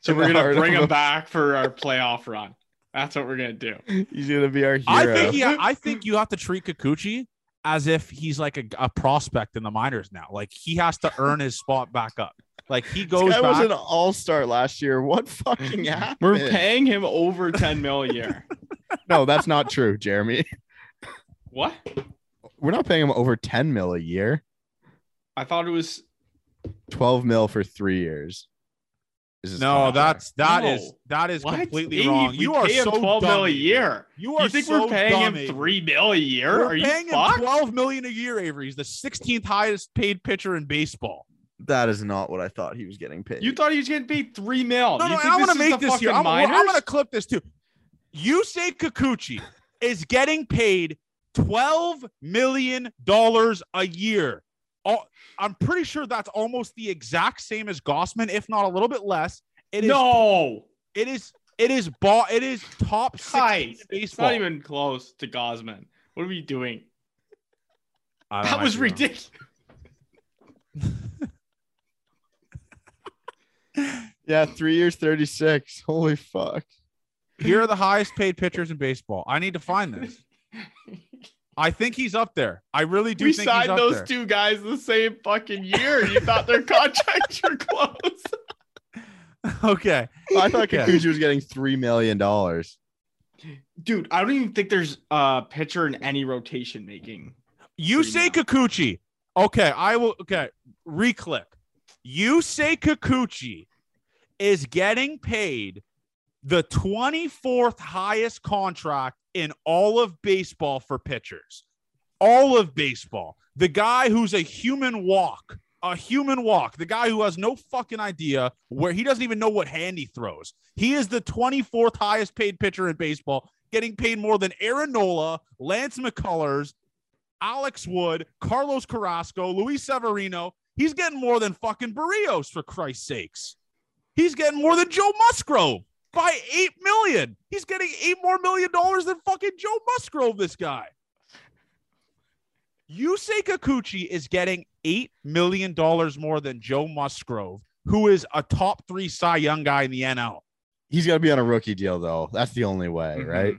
So we're gonna bring him back for our playoff run. That's what we're gonna do. He's gonna be our hero. I think he, I think you have to treat Kikuchi as if he's like a, a prospect in the minors now. Like he has to earn his spot back up. Like he goes. This guy back. was an all-star last year. What fucking happened? We're paying him over ten mil a year. No, that's not true, Jeremy. What? We're not paying him over ten mil a year. I thought it was twelve mil for three years. No, that's that no. is that is what? completely Dave, wrong. You are so twelve mil a year. You are. You think so we're paying dumb, him three mil a year? We're are paying you fucked? him twelve million a year. Avery is the sixteenth highest paid pitcher in baseball. That is not what I thought he was getting paid. You thought he was getting paid three mil? No, no. I want to make this here. I'm, I'm going to clip this too. Yusei Kikuchi is getting paid twelve million dollars a year. Oh, I'm pretty sure that's almost the exact same as Gausman, if not a little bit less. It is no. It is it is ball. It is top six. It's not even close to Gausman. What are we doing? That was ridiculous. Yeah, three years, thirty-six. Holy fuck! Here are the highest paid pitchers in baseball. I need to find this. I think he's up there. I really do we think he's up there. We signed those two guys the same fucking year. You thought their contracts were close. Okay. I thought yeah. Kikuchi was getting three million dollars. Dude, I don't even think there's a pitcher in any rotation making. Yusei Kikuchi. Okay, I will. Okay, reclick. Yusei Kikuchi is getting paid the twenty-fourth highest contract in all of baseball for pitchers, all of baseball. The guy who's a human walk, a human walk, the guy who has no fucking idea where he doesn't even know what hand he throws. He is the twenty-fourth highest paid pitcher in baseball, getting paid more than Aaron Nola, Lance McCullers, Alex Wood, Carlos Carrasco, Luis Severino. He's getting more than fucking Berríos, for Christ's sakes. He's getting more than Joe Musgrove. By eight million, he's getting eight more million dollars than fucking Joe Musgrove. This guy, Yusei Kikuchi, is getting eight million dollars more than Joe Musgrove, who is a top three Cy Young guy in the N L. He's got to be on a rookie deal, though. That's the only way, mm-hmm. right?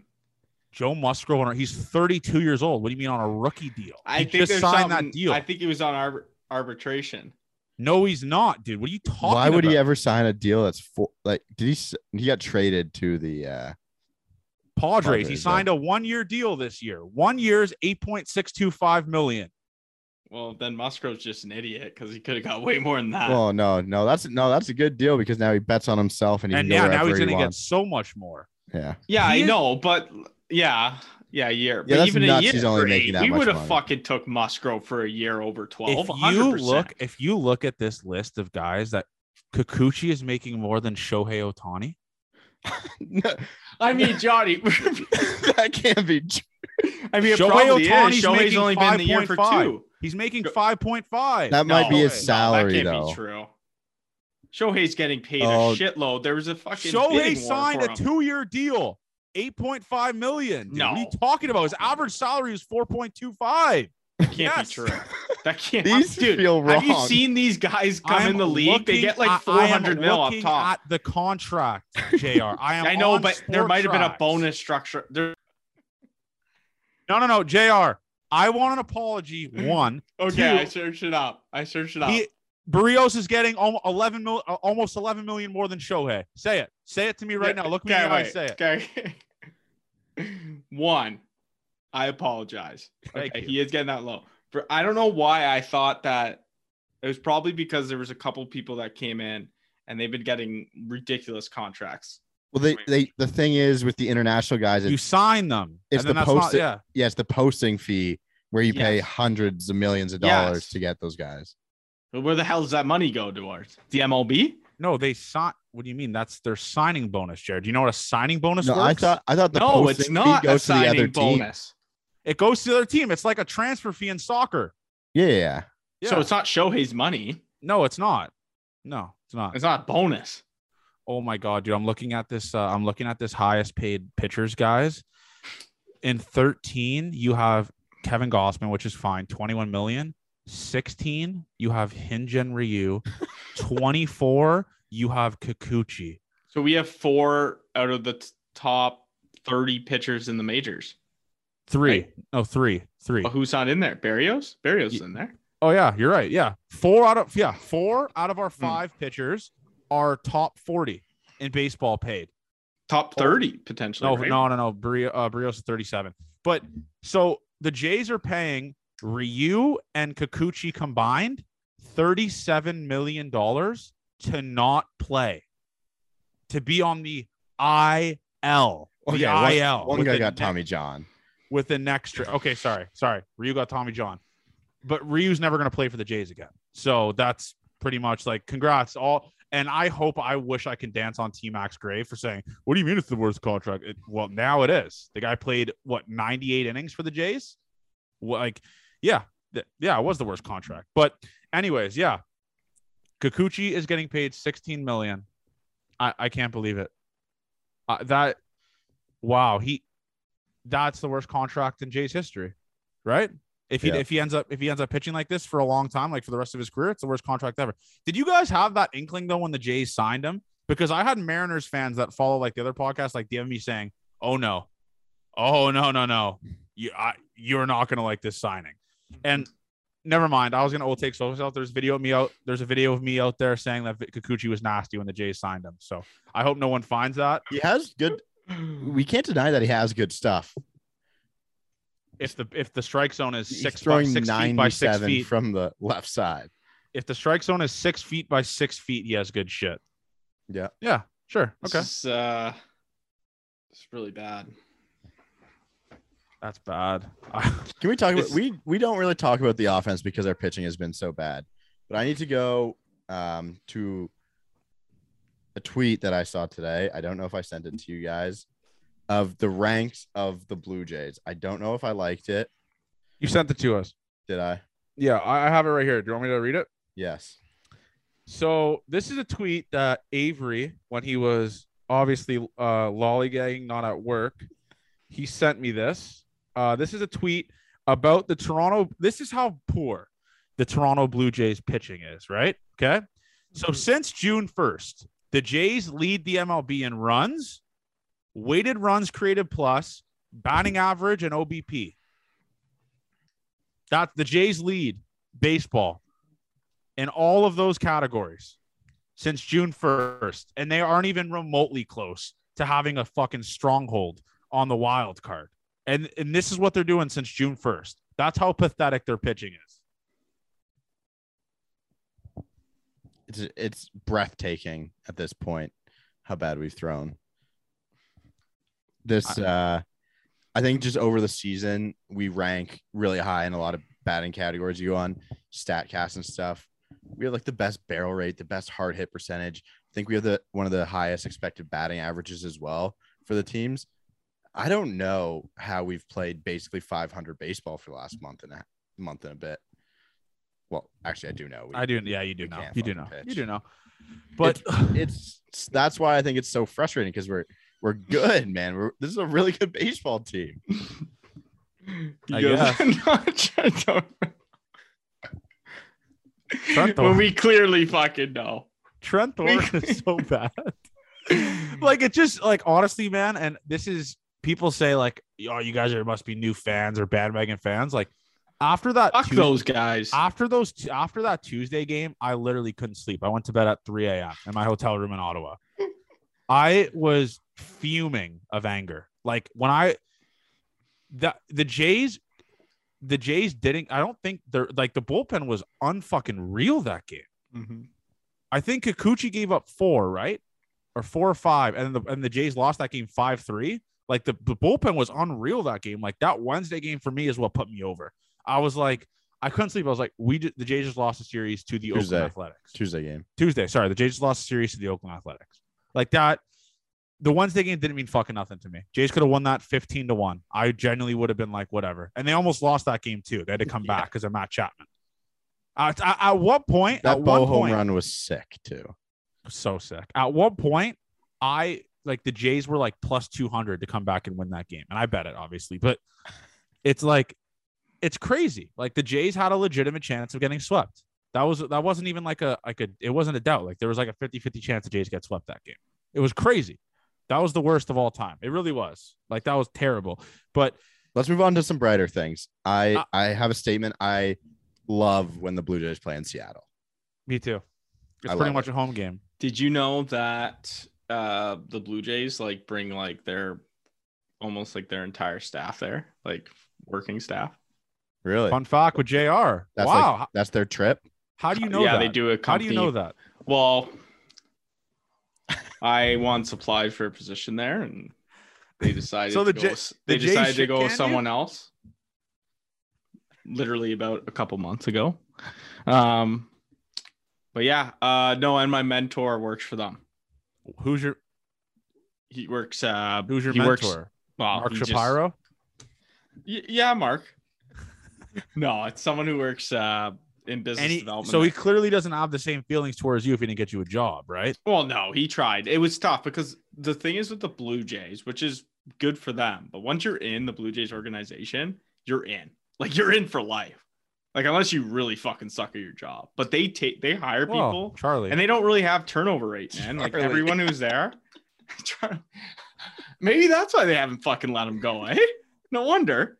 Joe Musgrove, he's thirty-two years old. What do you mean on a rookie deal? I he think just signed that deal. I think he was on arbit- arbitration. No, he's not, dude. What are you talking about? Why would about? he ever sign a deal that's for like, did he, he got traded to the uh, Padres. Padres. He signed a one year deal this year. One year's eight point six two five million. Well, then Musgrove's just an idiot because he could have got way more than that. Well, no, no, that's no, that's a good deal because now he bets on himself and, he and yeah, now he's going to get so much more. Yeah. Yeah, he I is- know, but yeah. Yeah, a year. Yeah, but even a year, only that we would have fucking took Musgrove for a year over twelve. If you one hundred percent. look, if you look at this list of guys that Kikuchi is making more than Shohei Ohtani. No, I mean, Johnny, that can't be true. I mean, Shohei Ohtani's Shohei's only been the year for two. He's making five point five. That might no, be his salary, no, that can't though. Be true. Shohei's getting paid oh, a shitload. There was a fucking Shohei signed a two-year deal. eight point five million. Dude, no. What are you talking about? His average salary is four point two five. That can't yes. be true. That can't these dude, feel wrong. Have you seen these guys come I'm in the league? Looking, they get like four hundred mil up top. At the contract, J R. I am. I know, but there might have been a bonus structure. There... No, no, no, J R. I want an apology. One. Okay, two, I searched it up. I searched it up. He, Berríos is getting eleven mil, almost eleven million more than Shohei. Say it. Say it to me right yeah, now. Look me in the eye. Say it. Okay. One, I apologize. Okay, he is getting that low. For, I don't know why I thought that. It was probably because there was a couple people that came in and they've been getting ridiculous contracts. Well, they, they the thing is with the international guys, you sign them. It's the posting. Yeah. Yes, yeah, the posting fee where you yes. pay hundreds of millions of dollars yes. to get those guys. But where the hell does that money go towards? The M L B? No, they signed. What do you mean? That's their signing bonus, Jared. Do you know what a signing bonus no, works? I thought I thought the no, it's not a signing bonus. Team. It goes to the other team. It's like a transfer fee in soccer. Yeah, yeah. Yeah. So it's not Shohei's money. No, it's not. No, it's not. It's not bonus. Oh my God, dude. I'm looking at this. Uh, I'm looking at this highest paid pitchers, guys. In thirteen, you have Kevin Gausman, which is fine. twenty-one million. sixteen, you have Hinjin Ryu. twenty-four, you have Kikuchi. So we have four out of the t- top thirty pitchers in the majors. Three. Right? Oh, three. Three. But who's not in there? Berríos? Berríos is in there. Oh yeah, you're right. Yeah. Four out of yeah, four out of our five mm. pitchers are top forty in baseball paid. Top thirty oh, potentially. No, right? no, no, no. Berríos, uh, Berríos is thirty-seven. But so the Jays are paying Ryu and Kikuchi combined thirty-seven million dollars to not play, to be on the I L. Well, the yeah, I L. One, one guy got ne- Tommy John with an extra. Okay, sorry, sorry. Ryu got Tommy John. But Ryu's never going to play for the Jays again. So that's pretty much like, congrats. all. And I hope, I wish I can dance on T Mac's grave for saying, what do you mean it's the worst contract? It, well, now it is. The guy played, what, ninety-eight innings for the Jays? Like, yeah. Th- yeah, it was the worst contract. But anyways, yeah. Kikuchi is getting paid sixteen million dollars. I, I can't believe it. Uh, that, wow. He, that's the worst contract in Jays history, right? If he yeah. if he ends up if he ends up pitching like this for a long time, like for the rest of his career, it's the worst contract ever. Did you guys have that inkling though when the Jays signed him? Because I had Mariners fans that follow like the other podcasts, like D M me saying, "Oh no, oh no, no, no, you I, you're not gonna like this signing." And never mind, I was gonna old take so myself. There's video of me out. There's a video of me out there saying that Kikuchi was nasty when the Jays signed him. So I hope no one finds that. He has good. We can't deny that he has good stuff. If the if the strike zone is six, by six feet by six feet from the left side, if the strike zone is six feet by six feet, he has good shit. Yeah, yeah, sure, okay. This is, uh, it's really bad. That's bad. Can we talk about we we don't really talk about the offense because our pitching has been so bad. But I need to go um, to a tweet that I saw today. I don't know if I sent it to you guys. Of the ranks of the Blue Jays. I don't know if I liked it. You sent it to us. Did I? Yeah, I have it right here. Do you want me to read it? Yes. So this is a tweet that Avery, when he was obviously uh, lollygagging, not at work, he sent me this. Uh, this is a tweet about the Toronto. This is how poor the Toronto Blue Jays pitching is, right? Okay. So mm-hmm. since June first, the Jays lead the M L B in runs, weighted runs created plus, batting average, and O B P. That's the Jays lead baseball in all of those categories since June first. And they aren't even remotely close to having a fucking stronghold on the wild card. And, and this is what they're doing since June first. That's how pathetic their pitching is. It's, it's breathtaking at this point how bad we've thrown. This, uh, I think just over the season, we rank really high in a lot of batting categories. You go on StatCast and stuff. We have like the best barrel rate, the best hard hit percentage. I think we have the one of the highest expected batting averages as well for the teams. I don't know how we've played basically five hundred baseball for the last month and a month and a bit. Well, actually, I do know. We, I do. Yeah, you do know. You do know. Pitch. You do know. But it's, it's that's why I think it's so frustrating because we're. We're good, man. We're, this is a really good baseball team. I guess. Trent when we clearly fucking know. Trent Thornton is so bad. Like, it just, like, honestly, man, and this is, people say, like, oh, you guys are must be new fans or bandwagon fans. Like, after that. Fuck Tuesday, those guys. After, those, after that Tuesday game, I literally couldn't sleep. I went to bed at three a.m. in my hotel room in Ottawa. I was fuming of anger. Like when I, the, the Jays, the Jays didn't, I don't think they're like the bullpen was unfucking real that game. Mm-hmm. I think Kikuchi gave up four, right? Or four or five. And the, and the Jays lost that game five three. Like the, the bullpen was unreal that game. Like that Wednesday game for me is what put me over. I was like, I couldn't sleep. I was like, we did, the Jays just lost a series to the Tuesday. Oakland Athletics. Tuesday game. Tuesday. Sorry. The Jays just lost a series to the Oakland Athletics. Like that, the Wednesday game didn't mean fucking nothing to me. Jays could have won that fifteen to one. I genuinely would have been like, whatever. And they almost lost that game too. They had to come yeah. back because of Matt Chapman. At, at, at what point? That Bo home run was sick, too. So sick. At one point, I like the Jays were like plus two hundred to come back and win that game. And I bet it, obviously. But it's like, it's crazy. Like the Jays had a legitimate chance of getting swept. That was that wasn't even like a like a it wasn't a doubt. Like there was like a fifty-fifty chance the Jays get swept that game. It was crazy. That was the worst of all time. It really was. Like that was terrible. But let's move on to some brighter things. I uh, I have a statement. I love when the Blue Jays play in Seattle. Me too. It's I pretty much it. a home game. Did you know that uh, the Blue Jays like bring like their almost like their entire staff there, like working staff? Really? Fun fact with J R. That's wow. Like, that's their trip. How do you know yeah, that? Yeah, they do a company. How do you know that? Well, I once applied for a position there and they decided so the to go, J- they the decided J- to go with someone you? else. Literally about a couple months ago. Um, but yeah, uh, no, and my mentor works for them. Who's your he works uh who's your he mentor? Works, well, Mark Shapiro? Just, yeah, Mark. No, it's someone who works uh, in business he, development. So he clearly doesn't have the same feelings towards you if he didn't get you a job, right? Well, no, he tried. It was tough because the thing is with the Blue Jays, which is good for them. But once you're in the Blue Jays organization, you're in. Like, you're in for life. Like, unless you really fucking suck at your job. But they take they hire Whoa, people. Charlie. And they don't really have turnover rates, man. Charlie. Like, everyone who's there. Maybe that's why they haven't fucking let him go, eh? No wonder.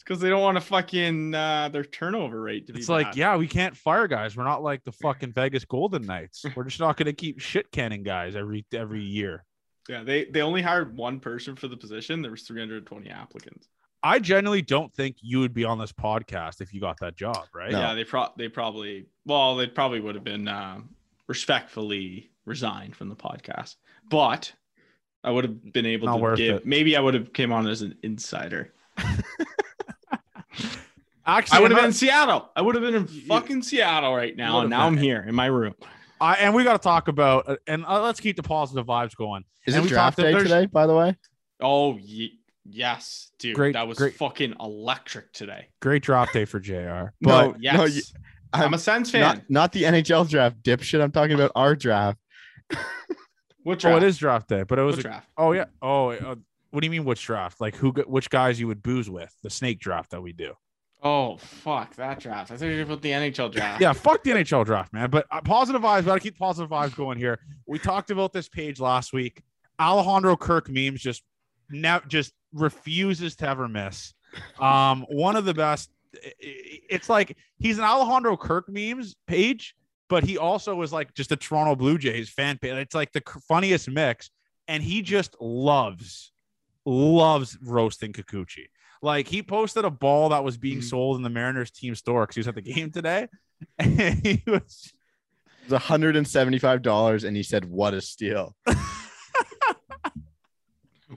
Because they don't want to fucking uh, their turnover rate to be. It's bad. Like, yeah, we can't fire guys. We're not like the fucking Vegas Golden Knights. We're just not going to keep shit canning guys every every year. Yeah, they they only hired one person for the position. There was three hundred twenty applicants. I generally don't think you would be on this podcast if you got that job, right? No. Yeah, they pro they probably well they probably would have been uh, respectfully resigned from the podcast, but I would have been able not to give. It. Maybe I would have came on as an insider. Actually, I would have been in Seattle. I would have been in fucking Seattle right now, and now I'm here in my room. I, and we got to talk about, and uh, let's keep the positive vibes going. Is and it draft day today, by the way? Oh, ye- yes, dude. Great, that was great. Fucking electric today. Great draft day for J R. But no, yes. No, you, I'm, I'm a Sens fan. Not, not the N H L draft, dipshit. I'm talking about our draft. What draft? Oh, it is draft day, but it was a, draft. Oh, yeah. Oh, uh, what do you mean which draft? Like who? Which guys you would booze with? The snake draft that we do. Oh, fuck that draft. I thought you were about the N H L draft. Yeah, fuck the N H L draft, man. But uh, positive vibes. Gotta keep positive vibes going here. We talked about this page last week. Alejandro Kirk memes just now just refuses to ever miss. Um, one of the best. It's like he's an Alejandro Kirk memes page, but he also was like just a Toronto Blue Jays fan page. It's like the funniest mix, and he just loves, loves roasting Kikuchi. Like, he posted a ball that was being sold in the Mariners team store because he was at the game today. And he was... It was one hundred seventy-five dollars, and he said, what a steal.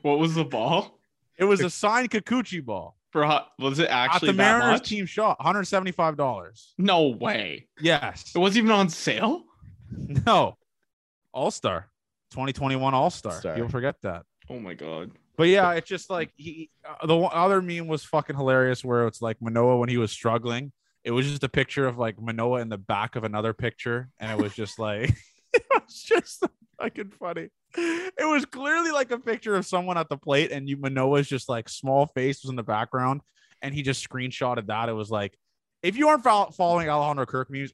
What was the ball? It was a signed Kikuchi ball. For how, was it actually at the that Mariners much? Team shop? one hundred seventy-five dollars. No way. Yes. It wasn't even on sale? No. All-Star. twenty twenty-one All-Star. All-Star. You'll forget that. Oh, my God. But yeah, it's just like he. Uh, the other meme was fucking hilarious, where it's like Manoah when he was struggling. It was just a picture of like Manoah in the back of another picture, and it was just like it was just fucking funny. It was clearly like a picture of someone at the plate, and you Manoah's just like small face was in the background, and he just screenshotted that. It was like, if you aren't following Alejandro Kirk memes,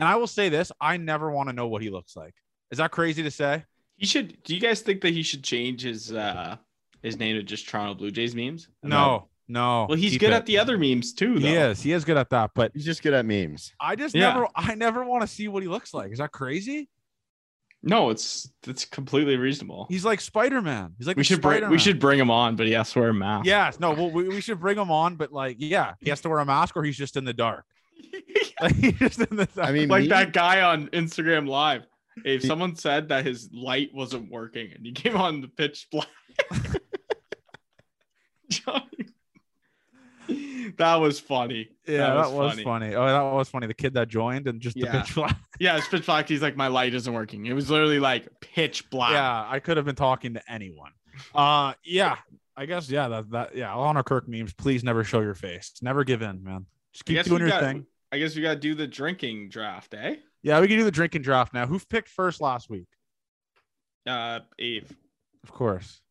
and I will say this, I never want to know what he looks like. Is that crazy to say? He should. Do you guys think that he should change his? Uh... His name is just Toronto Blue Jays memes? No, then, no. Well, he's good it. at the other memes too, though. He is. He is good at that, but he's just good at memes. I just yeah. never I never want to see what he looks like. Is that crazy? No, it's it's completely reasonable. He's like Spider-Man. He's like we should Spider-Man. bring we should bring him on, but he has to wear a mask. Yes, no, well, we, we should bring him on, but like, yeah, he has to wear a mask or he's just in the dark. Like, he's just in the dark. I mean, like me? that guy on Instagram Live. If someone said that his light wasn't working and he came on the pitch black. Johnny. That was funny. Yeah, that was, that was funny. funny. Oh, that was funny. The kid that joined and just yeah. the pitch black. Yeah, it's pitch black. He's like, my light isn't working. It was literally like pitch black. Yeah, I could have been talking to anyone. Uh, yeah, I guess. Yeah, that that yeah. Alejandro Kirk memes. Please never show your face. Never give in, man. Just keep doing you your got, thing. I guess we got to do the drinking draft, eh? Yeah, we can do the drinking draft now. Who picked first last week? Uh, Abe. Of course.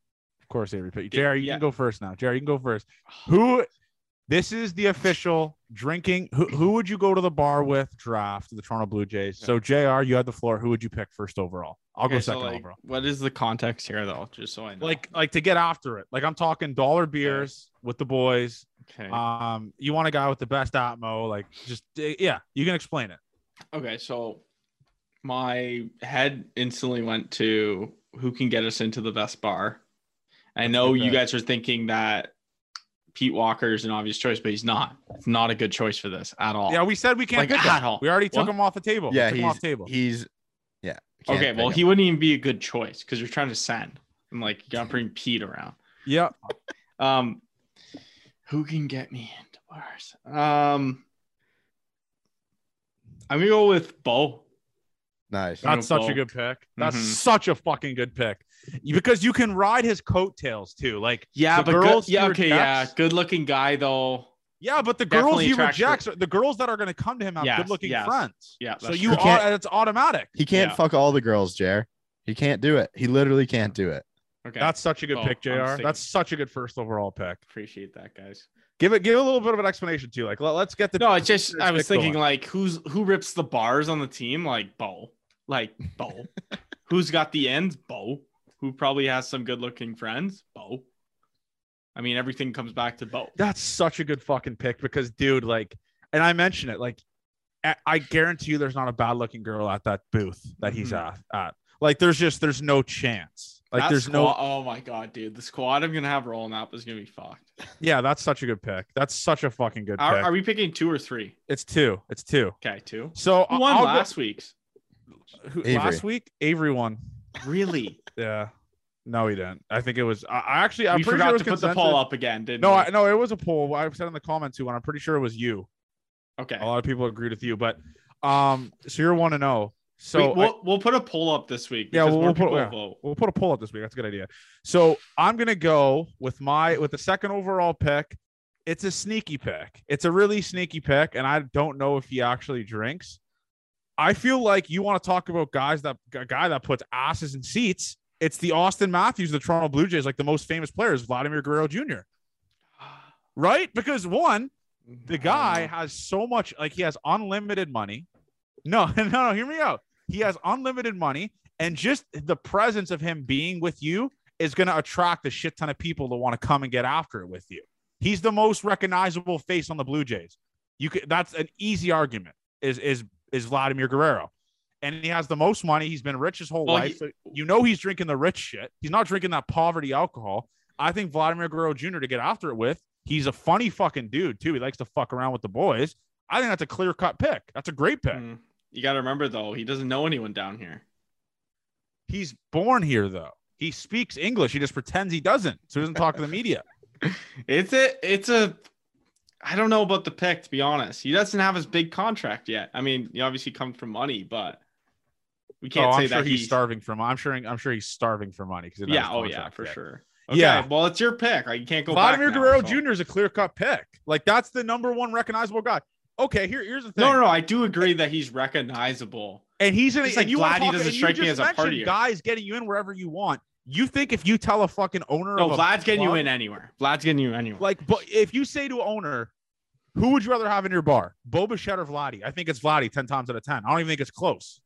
Of course, Avery picked. J R, you yeah. can go first now. J R, you can go first. Who – this is the official drinking – who who would you go to the bar with draft, the Toronto Blue Jays? So, J R, you had the floor. Who would you pick first overall? I'll okay, go second so like, overall. What is the context here, though, just so I know? Like, like to get after it. Like, I'm talking dollar beers okay. with the boys. Okay. Um, you want a guy with the best atmo. Like, just – yeah, you can explain it. Okay, so my head instantly went to who can get us into the best bar. I know you guys are thinking that Pete Walker is an obvious choice, but he's not. It's not a good choice for this at all. Yeah, we said we can't like, at all. We already took what? him off the table. Yeah, he's, off the table. he's yeah. Okay, well, he wouldn't even be a good choice because you're trying to send. I'm like, you got to bring Pete around. Yeah. Um, who can get me into bars? Um. I'm going to go with Bo. Nice. That's such Bo. a good pick. That's mm-hmm. such a fucking good pick. Because you can ride his coattails too. Like, yeah, but girls, good, yeah, okay, rejects, yeah. Good looking guy though. Yeah, but the Definitely girls he rejects, are, the girls that are going to come to him have yes, good looking yes. friends. Yeah. So you are, it's automatic. He can't yeah. fuck all the girls, J R. He can't do it. He literally can't do it. Okay. That's such a good Bo, pick, J R. That's such a good first overall pick. Appreciate that, guys. Give it, give a little bit of an explanation too. Like, let, let's get the. No, it's just I was thinking going. like, who's who rips the bars on the team? Like Bo, like Bo, who's got the ends? Bo, who probably has some good-looking friends? Bo. I mean, everything comes back to Bo. That's such a good fucking pick because, dude, like, and I mentioned it, like, I guarantee you, there's not a bad-looking girl at that booth that he's mm-hmm. at, at. Like, there's just there's no chance. Like that there's squad, no, oh my god, dude, the squad I'm gonna have rolling up is gonna be fucked. Yeah, that's such a good pick. That's such a fucking good are, pick. Are we picking two or three? It's two. It's two. Okay, two. So who won I'll last go... week's? Avery. Last week, Avery won. Really? Yeah. No, he didn't. I think it was. I actually, I forgot sure to consensus. put the poll up again. Didn't no, we? I, no, it was a poll. I said in the comments who won. I'm pretty sure it was you. Okay. A lot of people agreed with you, but um, so you're one and zero. So Wait, we'll, I, we'll put a poll up this week. Yeah, we'll, we'll, put, yeah. Vote. we'll put a poll up this week. That's a good idea. So I'm going to go with my, with the second overall pick. It's a sneaky pick. It's a really sneaky pick. And I don't know if he actually drinks. I feel like you want to talk about guys that a guy that puts asses in seats. It's the Austin Matthews, the Toronto Blue Jays, like the most famous players, Vladimir Guerrero Junior Right. Because one, the guy has so much, like he has unlimited money. No, no, no. Hear me out. He has unlimited money, and just the presence of him being with you is going to attract a shit ton of people to want to come and get after it with you. He's the most recognizable face on the Blue Jays. You could, that's an easy argument is, is, is Vladimir Guerrero. And he has the most money. He's been rich his whole well, life. He, so you know, he's drinking the rich shit. He's not drinking that poverty alcohol. I think Vladimir Guerrero Junior to get after it with, he's a funny fucking dude too. He likes to fuck around with the boys. I think that's a clear cut pick. That's a great pick. Mm. You got to remember, though, he doesn't know anyone down here. He's born here, though. He speaks English. He just pretends he doesn't. So he doesn't talk to the media. It's a, it's a, I don't know about the pick, to be honest. He doesn't have his big contract yet. I mean, he obviously comes from money, but we can't oh, say I'm that sure he's, he's starving for money. I'm sure, I'm sure he's starving for money. Yeah. Oh, yeah, for yet. sure. Okay, yeah. Well, it's your pick. Like, you can't go Vladimir back. Vladimir Guerrero so. Junior is a clear cut pick. Like, that's the number one recognizable guy. Okay, here, here's the thing. No, no, no, I do agree that he's recognizable, and he's an, like, glad he doesn't strike me as a partier. Guys getting you in wherever you want. You think if you tell a fucking owner, no, of Vlad's getting club, you in anywhere. Vlad's getting you anywhere. Like, but if you say to owner, who would you rather have in your bar, Bo Bichette or Vladdy? I think it's Vladdy ten times out of ten. I don't even think it's close.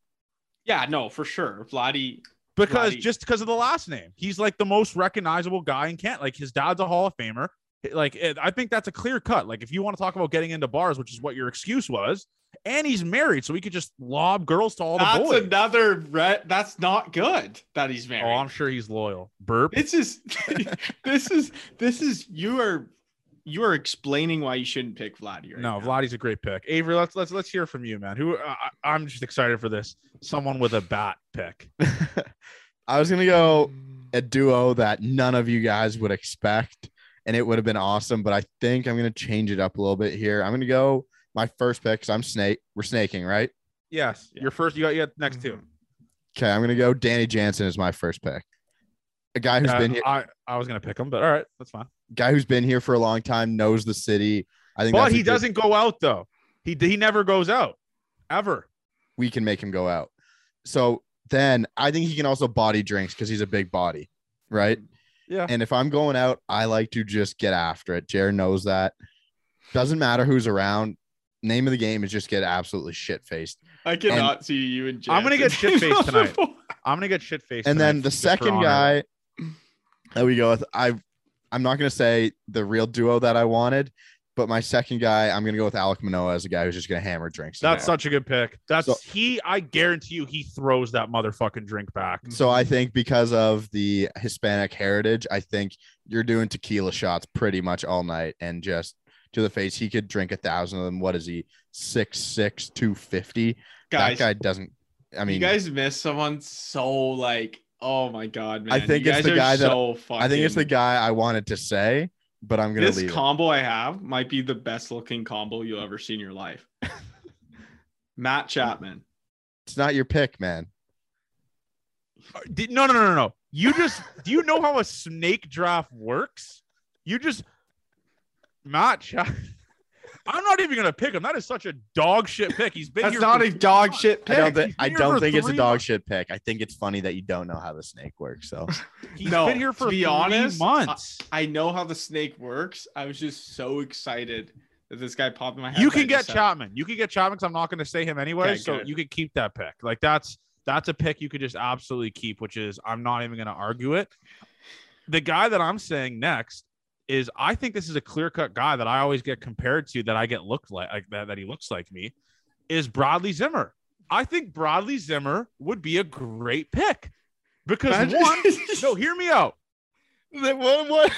Yeah, no, for sure, Vladdy. Because Vladdy. just because of the last name, he's like the most recognizable guy in Kent. Like his dad's a Hall of Famer. Like, I think that's a clear cut. Like, if you want to talk about getting into bars, which is what your excuse was, and he's married, so he could just lob girls to all that's the boys. That's another re- That's not good that he's married. Oh, I'm sure he's loyal. Burp. This is, this is, this is, you are, you are explaining why you shouldn't pick Vladdy. Right no, now. Vladdy's a great pick. Avery, let's, let's, let's hear from you, man. Who, uh, I'm just excited for this. Someone with a bat pick. I was going to go a duo that none of you guys would expect. And it would have been awesome, but I think I'm going to change it up a little bit here. I'm going to go my first pick because I'm snake. We're snaking, right? Yes. Yeah. Your first, you got your next two. Okay. I'm going to go Danny Jansen as my first pick. A guy who's yeah, been here. I, I was going to pick him, but all right. That's fine. Guy who's been here for a long time, knows the city. I think, but he good... doesn't go out though. He he never goes out, ever. We can make him go out. So then I think he can also body drinks because he's a big body, right? Yeah. And if I'm going out, I like to just get after it. Jared knows that. Doesn't matter who's around. Name of the game is just get absolutely shit-faced. I cannot and see you and Jared. I'm going to get shit-faced tonight. I'm going to get shit-faced And tonight then the second guy that we go with, I've, I'm not going to say the real duo that I wanted, but my second guy, I'm going to go with Alek Manoah as a guy who's just going to hammer drinks. That's tomorrow. Such a good pick. That's so, he, I guarantee you, he throws that motherfucking drink back. So I think because of the Hispanic heritage, I think you're doing tequila shots pretty much all night and just to the face. He could drink a thousand of them. What is he? six six, two fifty Guys, that guy doesn't, I mean, you guys miss someone so like, oh my God, man. I think you it's the guy that so fucking... I think it's the guy I wanted to say. But I'm gonna this leave combo it. I have might be the best looking combo you'll ever see in your life. Matt Chapman. It's not your pick, man. Did, no, no, no, no, no. You just do you know how a snake draft works? You just Matt Chapman. I'm not even gonna pick him. That is such a dog shit pick. He's been That's here not a dog months. Shit pick. I don't, th- I don't think it's a dog months. Shit pick. I think it's funny that you don't know how the snake works. So he's no, been here for to be three honest, months. I, I know how the snake works. I was just so excited that this guy popped in my head. You can get Chapman. You can get Chapman because I'm not gonna say him anyway. Okay, so good. You can keep that pick. Like that's that's a pick you could just absolutely keep, which is I'm not even gonna argue it. The guy that I'm saying next. Is I think this is a clear-cut guy that I always get compared to that I get looked like, like that, that he looks like me, is Bradley Zimmer. I think Bradley Zimmer would be a great pick because Imagine. one, no, hear me out. That one, what?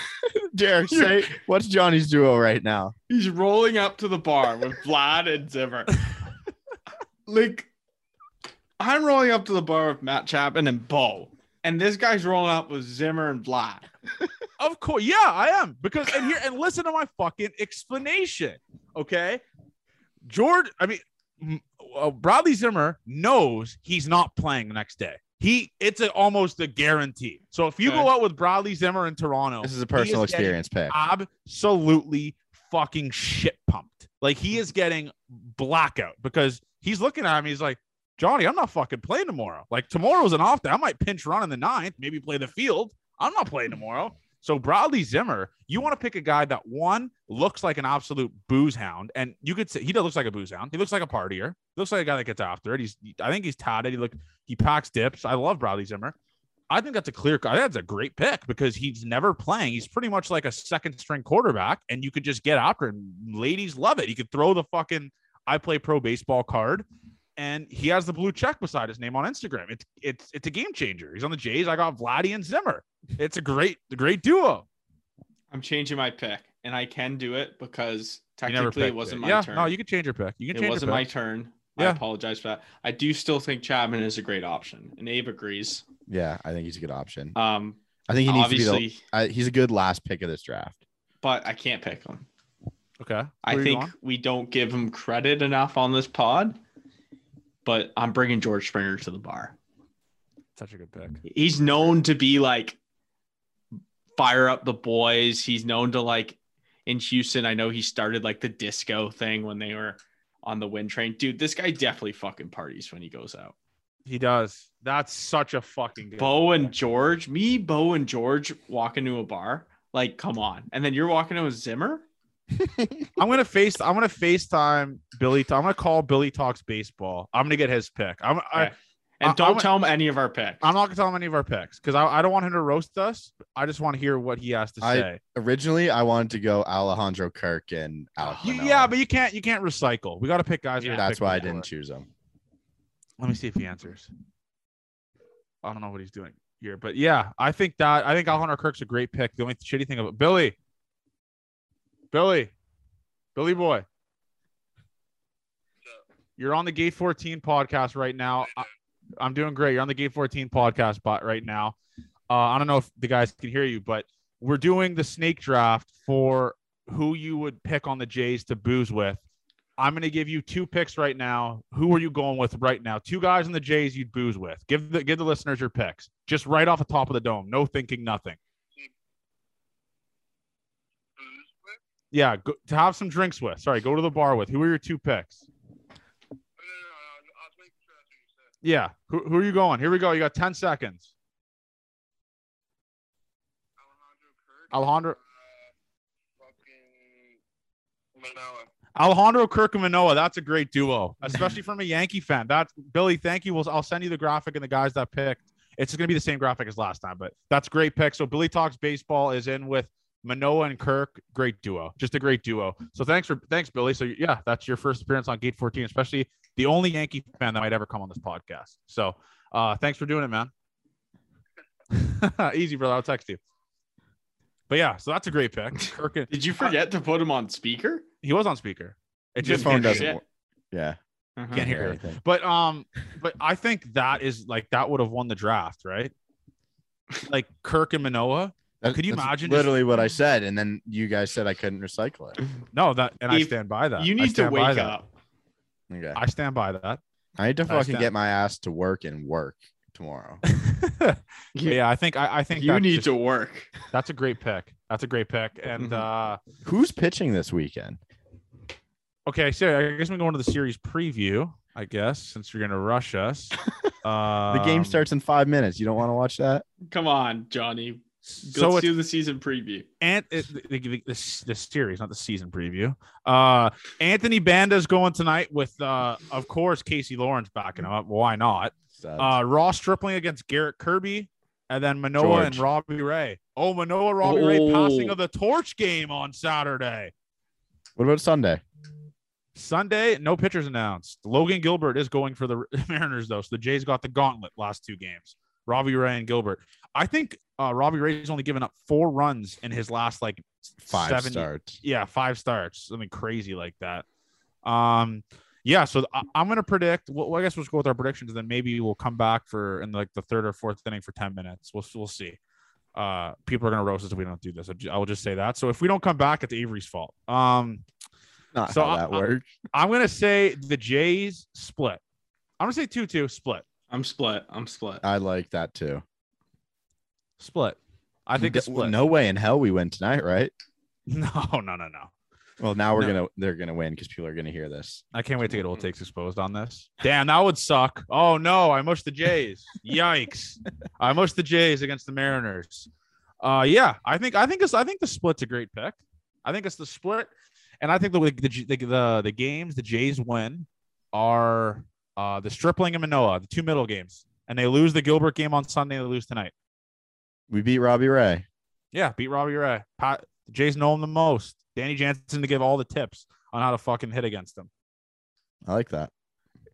Derek, say, what's Johnny's duo right now? He's rolling up to the bar with Vlad and Zimmer. Like, I'm rolling up to the bar with Matt Chapman and Bo, and this guy's rolling up with Zimmer and Vlad. Of course, yeah, I am because and here and listen to my fucking explanation, okay? George, I mean, uh, Bradley Zimmer knows he's not playing the next day. He, it's a, almost a guarantee. So if you okay. go out with Bradley Zimmer in Toronto, this is a personal is experience pick. Absolutely fucking shit pumped. Like he is getting blackout because he's looking at him. He's like, Johnny, I'm not fucking playing tomorrow. Like tomorrow's an off day. I might pinch run in the ninth, maybe play the field. I'm not playing tomorrow. So Bradley Zimmer, you want to pick a guy that one looks like an absolute booze hound, and you could say he looks like a booze hound. He looks like a partier. He looks like a guy that gets after it. He's, I think he's tatted. He look, he packs dips. I love Bradley Zimmer. I think that's a clear cut. That's a great pick because he's never playing. He's pretty much like a second string quarterback, and you could just get after him. Ladies love it. You could throw the fucking I play pro baseball card, and he has the blue check beside his name on Instagram. It's it's it's a game changer. He's on the Jays. I got Vladdy and Zimmer. It's a great, great duo. I'm changing my pick, and I can do it because technically it wasn't it. my yeah, turn. No, you can change your pick. You can. It change wasn't your pick. my turn. Yeah. I apologize for that. I do still think Chapman is a great option, and Abe agrees. Yeah, I think he's a good option. Um, I think he needs obviously, to be. The, I, he's a good last pick of this draft, but I can't pick him. Okay, Where I think we don't give him credit enough on this pod. But I'm bringing George Springer to the bar. Such a good pick. He's known to be like. Fire up the boys. He's known to like in Houston. I know he started like the disco thing when they were on the wind train. Dude, this guy definitely fucking parties when he goes out. He does. That's such a fucking good Bo and George. Me, Bo and George walk into a bar. Like, come on. And then you're walking into a Zimmer. I'm gonna face. I'm gonna FaceTime Billy. I'm gonna call Billy Talks Baseball. I'm gonna get his pick. I'm. Okay. I, And don't I'm, tell him any of our picks. I'm not going to tell him any of our picks because I, I don't want him to roast us. I just want to hear what he has to say. I, originally, I wanted to go Alejandro Kirk and Alek Manoah. Yeah, but you can't you can't recycle. We got to pick guys. Yeah, that's pick why I didn't choose him. Let me see if he answers. I don't know what he's doing here, but yeah, I think that I think Alejandro Kirk's a great pick. The only shitty thing about Billy, Billy, Billy boy, you're on the Gate fourteen podcast right now. I, I'm doing great. You're on the Gate fourteen podcast bot right now. Uh, I don't know if the guys can hear you, but we're doing the snake draft for who you would pick on the Jays to booze with. I'm going to give you two picks right now. Who are you going with right now? Two guys on the Jays you'd booze with. Give the give the listeners your picks. Just right off the top of the dome. No thinking, nothing. Yeah, go, to have some drinks with. Sorry, go to the bar with. Who are your two picks? No, no, no, no. I was making sure that's what you said. Yeah. Who, who are you going? Here we go. You got ten seconds. Alejandro Kirk. Alejandro. Uh, fucking Manoah. Alejandro Kirk and Manoah. That's a great duo, especially from a Yankee fan. That's Billy. Thank you. We'll, I'll send you the graphic and the guys that picked. It's going to be the same graphic as last time, but that's a great pick. So Billy Talks Baseball is in with Manoah and Kirk. Great duo, just a great duo. So thanks for thanks Billy. So yeah, that's your first appearance on Gate fourteen, especially the only Yankee fan that might ever come on this podcast. So uh, thanks for doing it, man. Easy, brother. I'll text you. But yeah, so that's a great pick. Kirk. Did you forget to put him on speaker? He was on speaker. It just phone doesn't work. Yeah. Uh-huh. Can't hear anything. But um, but I think that is like that would have won the draft, right? Like Kirk and Manoah. That, Could you imagine? Literally if, what I said, and then you guys said I couldn't recycle it. No, that and if, I stand by that. You need to wake up. Okay. I stand by that. I need to fucking get my ass to work and work tomorrow. Yeah, I think I, I think you need just, to work. That's a great pick. That's a great pick. And uh, who's pitching this weekend? Okay, so I guess we go into the series preview. I guess since you're gonna rush us, um, the game starts in five minutes. You don't want to watch that? Come on, Johnny. So let's do the season preview. And it, the, the, the, the series, not the season preview. Uh, Anthony Banda's going tonight with, uh, of course, Casey Lawrence backing him up. Why not? Uh, Ross Stripling against Garrett Kirby, and then Manoah George. and Robbie Ray. Oh, Manoah, Robbie oh. Ray passing of the torch game on Saturday. What about Sunday? Sunday, no pitchers announced. Logan Gilbert is going for the Mariners, though, so the Jays got the gauntlet last two games. Robbie Ray and Gilbert. I think uh, Robbie Ray's only given up four runs in his last like five seven, starts. Yeah, five starts. Something crazy like that. Um, yeah. So th- I'm gonna predict. Well, I guess we'll just go with our predictions, and then maybe we'll come back for in like the third or fourth inning for ten minutes. We'll we'll see. Uh, people are gonna roast us if we don't do this. I will just say that. So if we don't come back, it's Avery's fault. Um, Not so how that I, works. I, I'm gonna say the Jays split. I'm gonna say two two split. I'm split. I'm split. I like that too. Split. I think D- split. No way in hell we win tonight, right? No, no, no, no. Well, now we're no. gonna they're gonna win because people are gonna hear this. I can't wait to get old takes exposed on this. Damn, that would suck. Oh no, I mushed the Jays. Yikes! I mushed the Jays against the Mariners. Uh, yeah, I think I think it's I think the split's a great pick. I think it's the split, and I think the the the, the, the games the Jays win are. Uh, the Stripling and Manoah, the two middle games, and they lose the Gilbert game on Sunday. They lose tonight. We beat Robbie Ray. Yeah, beat Robbie Ray. Pat, Jays know him the most. Danny Jansen to give all the tips on how to fucking hit against him. I like that.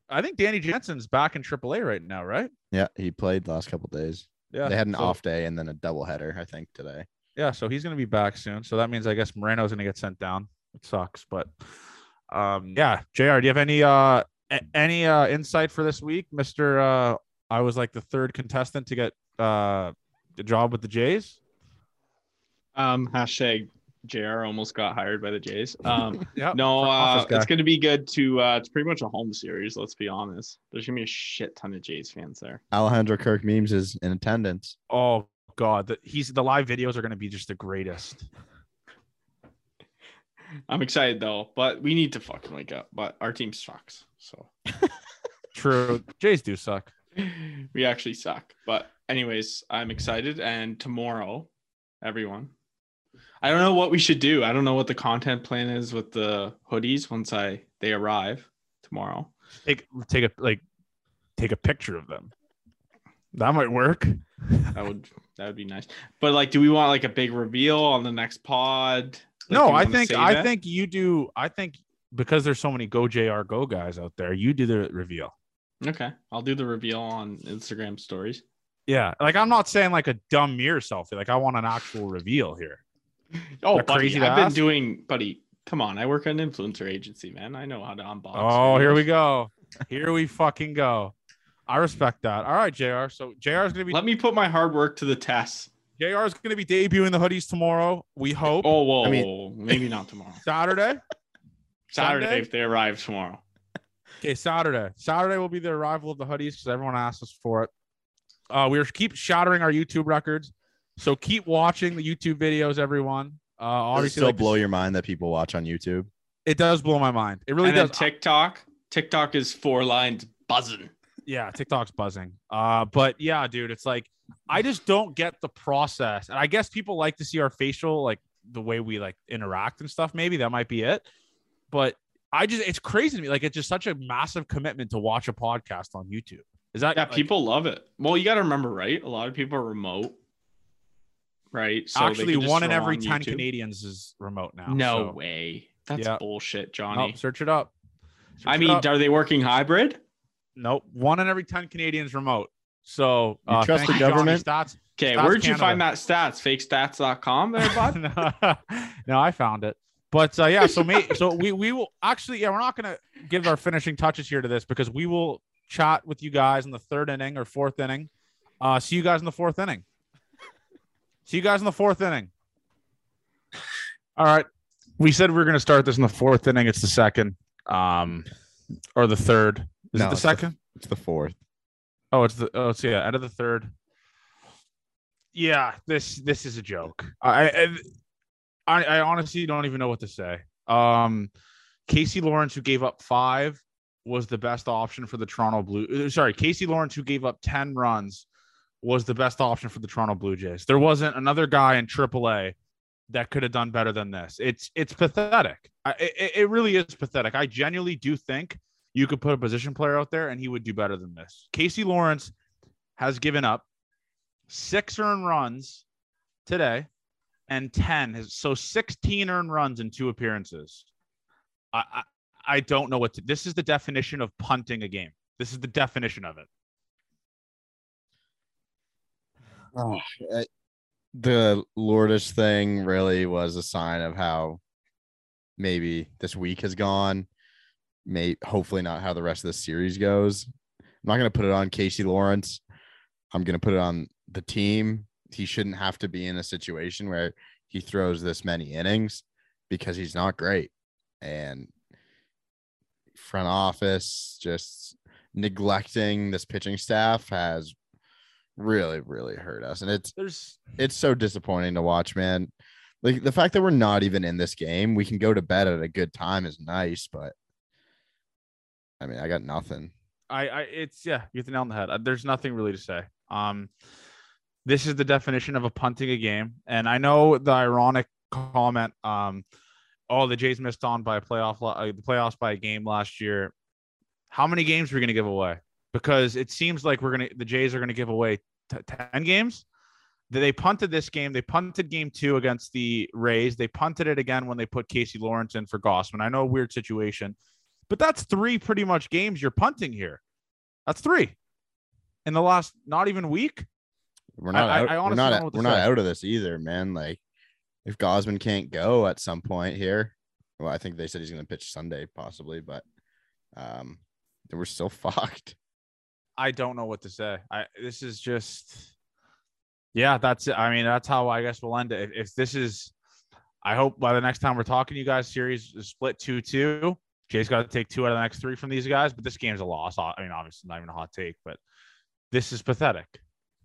I think Danny Jansen's back in triple A right now, right? Yeah, he played last couple of days. Yeah, they had an so, off day and then a doubleheader, I think, today. Yeah, so he's going to be back soon. So that means I guess Moreno's going to get sent down. It sucks, but um, yeah. J R, do you have any? Uh, Any uh, insight for this week, Mister Uh, I was like the third contestant to get uh, the job with the Jays. Um, hashtag J R almost got hired by the Jays. Um, yep, no, uh, it's going to be good to. Uh, it's pretty much a home series. Let's be honest. There's going to be a shit ton of Jays fans there. Alejandro Kirk memes is in attendance. Oh God, the, he's the live videos are going to be just the greatest. I'm excited though, but we need to fucking wake up. But our team sucks. So true. Jays do suck. We actually suck. But anyways, I'm excited. And tomorrow, everyone, I don't know what we should do. I don't know what the content plan is with the hoodies once I they arrive tomorrow. Take take a like take a picture of them. That might work. That would that would be nice. But like, do we want like a big reveal on the next pod? Like, no, I think I that? think you do. I think because there's so many Go J R Go guys out there, you do the reveal. Okay, I'll do the reveal on Instagram stories. Yeah, like I'm not saying like a dumb mirror selfie. Like I want an actual reveal here. Oh, buddy, crazy I've been ask? doing, buddy. Come on, I work at an influencer agency, man. I know how to unbox. Oh, here we go. Here we fucking go. I respect that. All right, J R. So J R is gonna be. Let me put my hard work to the test. J R is going to be debuting the hoodies tomorrow. We hope. Oh, whoa, I mean, maybe not tomorrow. Saturday? Saturday Sunday? If they arrive tomorrow. Okay, Saturday. Saturday will be the arrival of the hoodies because everyone asks us for it. Uh, we keep shattering our YouTube records. So keep watching the YouTube videos, everyone. Uh, obviously, does it still like, blow your mind that people watch on YouTube? It does blow my mind. It really and does. TikTok, TikTok is four lines buzzing. Yeah, TikTok's buzzing. Uh, but yeah, dude, it's like I just don't get the process. And I guess people like to see our facial, like the way we like interact and stuff. Maybe that might be it. But I just, it's crazy to me. Like, it's just such a massive commitment to watch a podcast on YouTube. Is that yeah? Like, people love it. Well, you got to remember, right? A lot of people are remote, right? So actually, one in every ten YouTube. Canadians is remote now. No so. way. That's yeah. bullshit, Johnny. Nope, search it up. Search I mean, up. Are they working hybrid? Nope. One in every ten Canadians remote. So you uh, trust the government? Stats, okay, stats where'd Canada. You find that stats? fake stats dot com there, bud? No, I found it. But uh, yeah, so may, so we we will actually yeah we're not gonna give our finishing touches here to this because we will chat with you guys in the third inning or fourth inning. Uh, see you guys in the fourth inning. See you guys in the fourth inning. All right, we said we we're gonna start this in the fourth inning. It's the second, um, or the third. Is no, it the it's second? The, it's the fourth. Oh, it's the oh, it's yeah, end of the third. Yeah, this this is a joke. I. I I, I honestly don't even know what to say. Um, Casey Lawrence, who gave up five, was the best option for the Toronto Blue. Sorry, Casey Lawrence, who gave up ten runs, was the best option for the Toronto Blue Jays. There wasn't another guy in triple A that could have done better than this. It's it's pathetic. I, it, it really is pathetic. I genuinely do think you could put a position player out there and he would do better than this. Casey Lawrence has given up six earned runs today. And ten, so sixteen earned runs in two appearances. I, I I don't know what to. This is the definition of punting a game. This is the definition of it. Oh, I, the Lourdes thing really was a sign of how maybe this week has gone. May hopefully not how the rest of the series goes. I'm not going to put it on Casey Lawrence. I'm going to put it on the team. He shouldn't have to be in a situation where he throws this many innings because he's not great. And front office just neglecting this pitching staff has really, really hurt us. And it's There's... it's so disappointing to watch, man. Like the fact that we're not even in this game, we can go to bed at a good time is nice, but I mean, I got nothing. I, I it's yeah, you hit the nail on the head. There's nothing really to say. Um, This is the definition of a punting a game. And I know the ironic comment, um, oh, the Jays missed on by a playoff, uh, the playoffs by a game last year. How many games are we going to give away? Because it seems like we're going to, the Jays are going to give away t- ten games. They punted this game. They punted game two against the Rays. They punted it again when they put Casey Lawrence in for Gausman. I know a weird situation, but that's three pretty much games you're punting here. That's three in the last, not even week. We're not, I, out, I we're, not, we're not out of this either, man. Like, if Gausman can't go at some point here, well, I think they said he's going to pitch Sunday possibly, but um, we're still fucked. I don't know what to say. I This is just, yeah, that's it. I mean, that's how I guess we'll end it. If, if this is, I hope by the next time we're talking to you guys, series is split two two. Jay's got to take two out of the next three from these guys, but this game's a loss. I mean, obviously not even a hot take, but this is pathetic.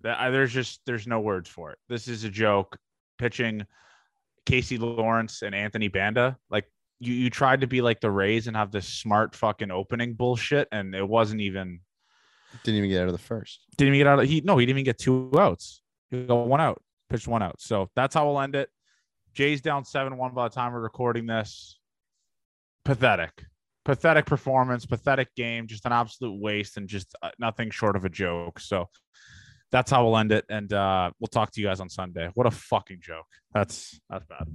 There's just there's no words for it. This is a joke. Pitching Casey Lawrence and Anthony Banda, like you you tried to be like the Rays and have this smart fucking opening bullshit, and it wasn't even. Didn't even get out of the first. Didn't even get out of he no he didn't even get two outs. He got one out, pitched one out. So that's how we'll end it. Jays down seven one by the time we're recording this. Pathetic, pathetic performance, pathetic game, just an absolute waste, and just nothing short of a joke. So. That's how we'll end it, and uh, we'll talk to you guys on Sunday. What a fucking joke. That's that's bad.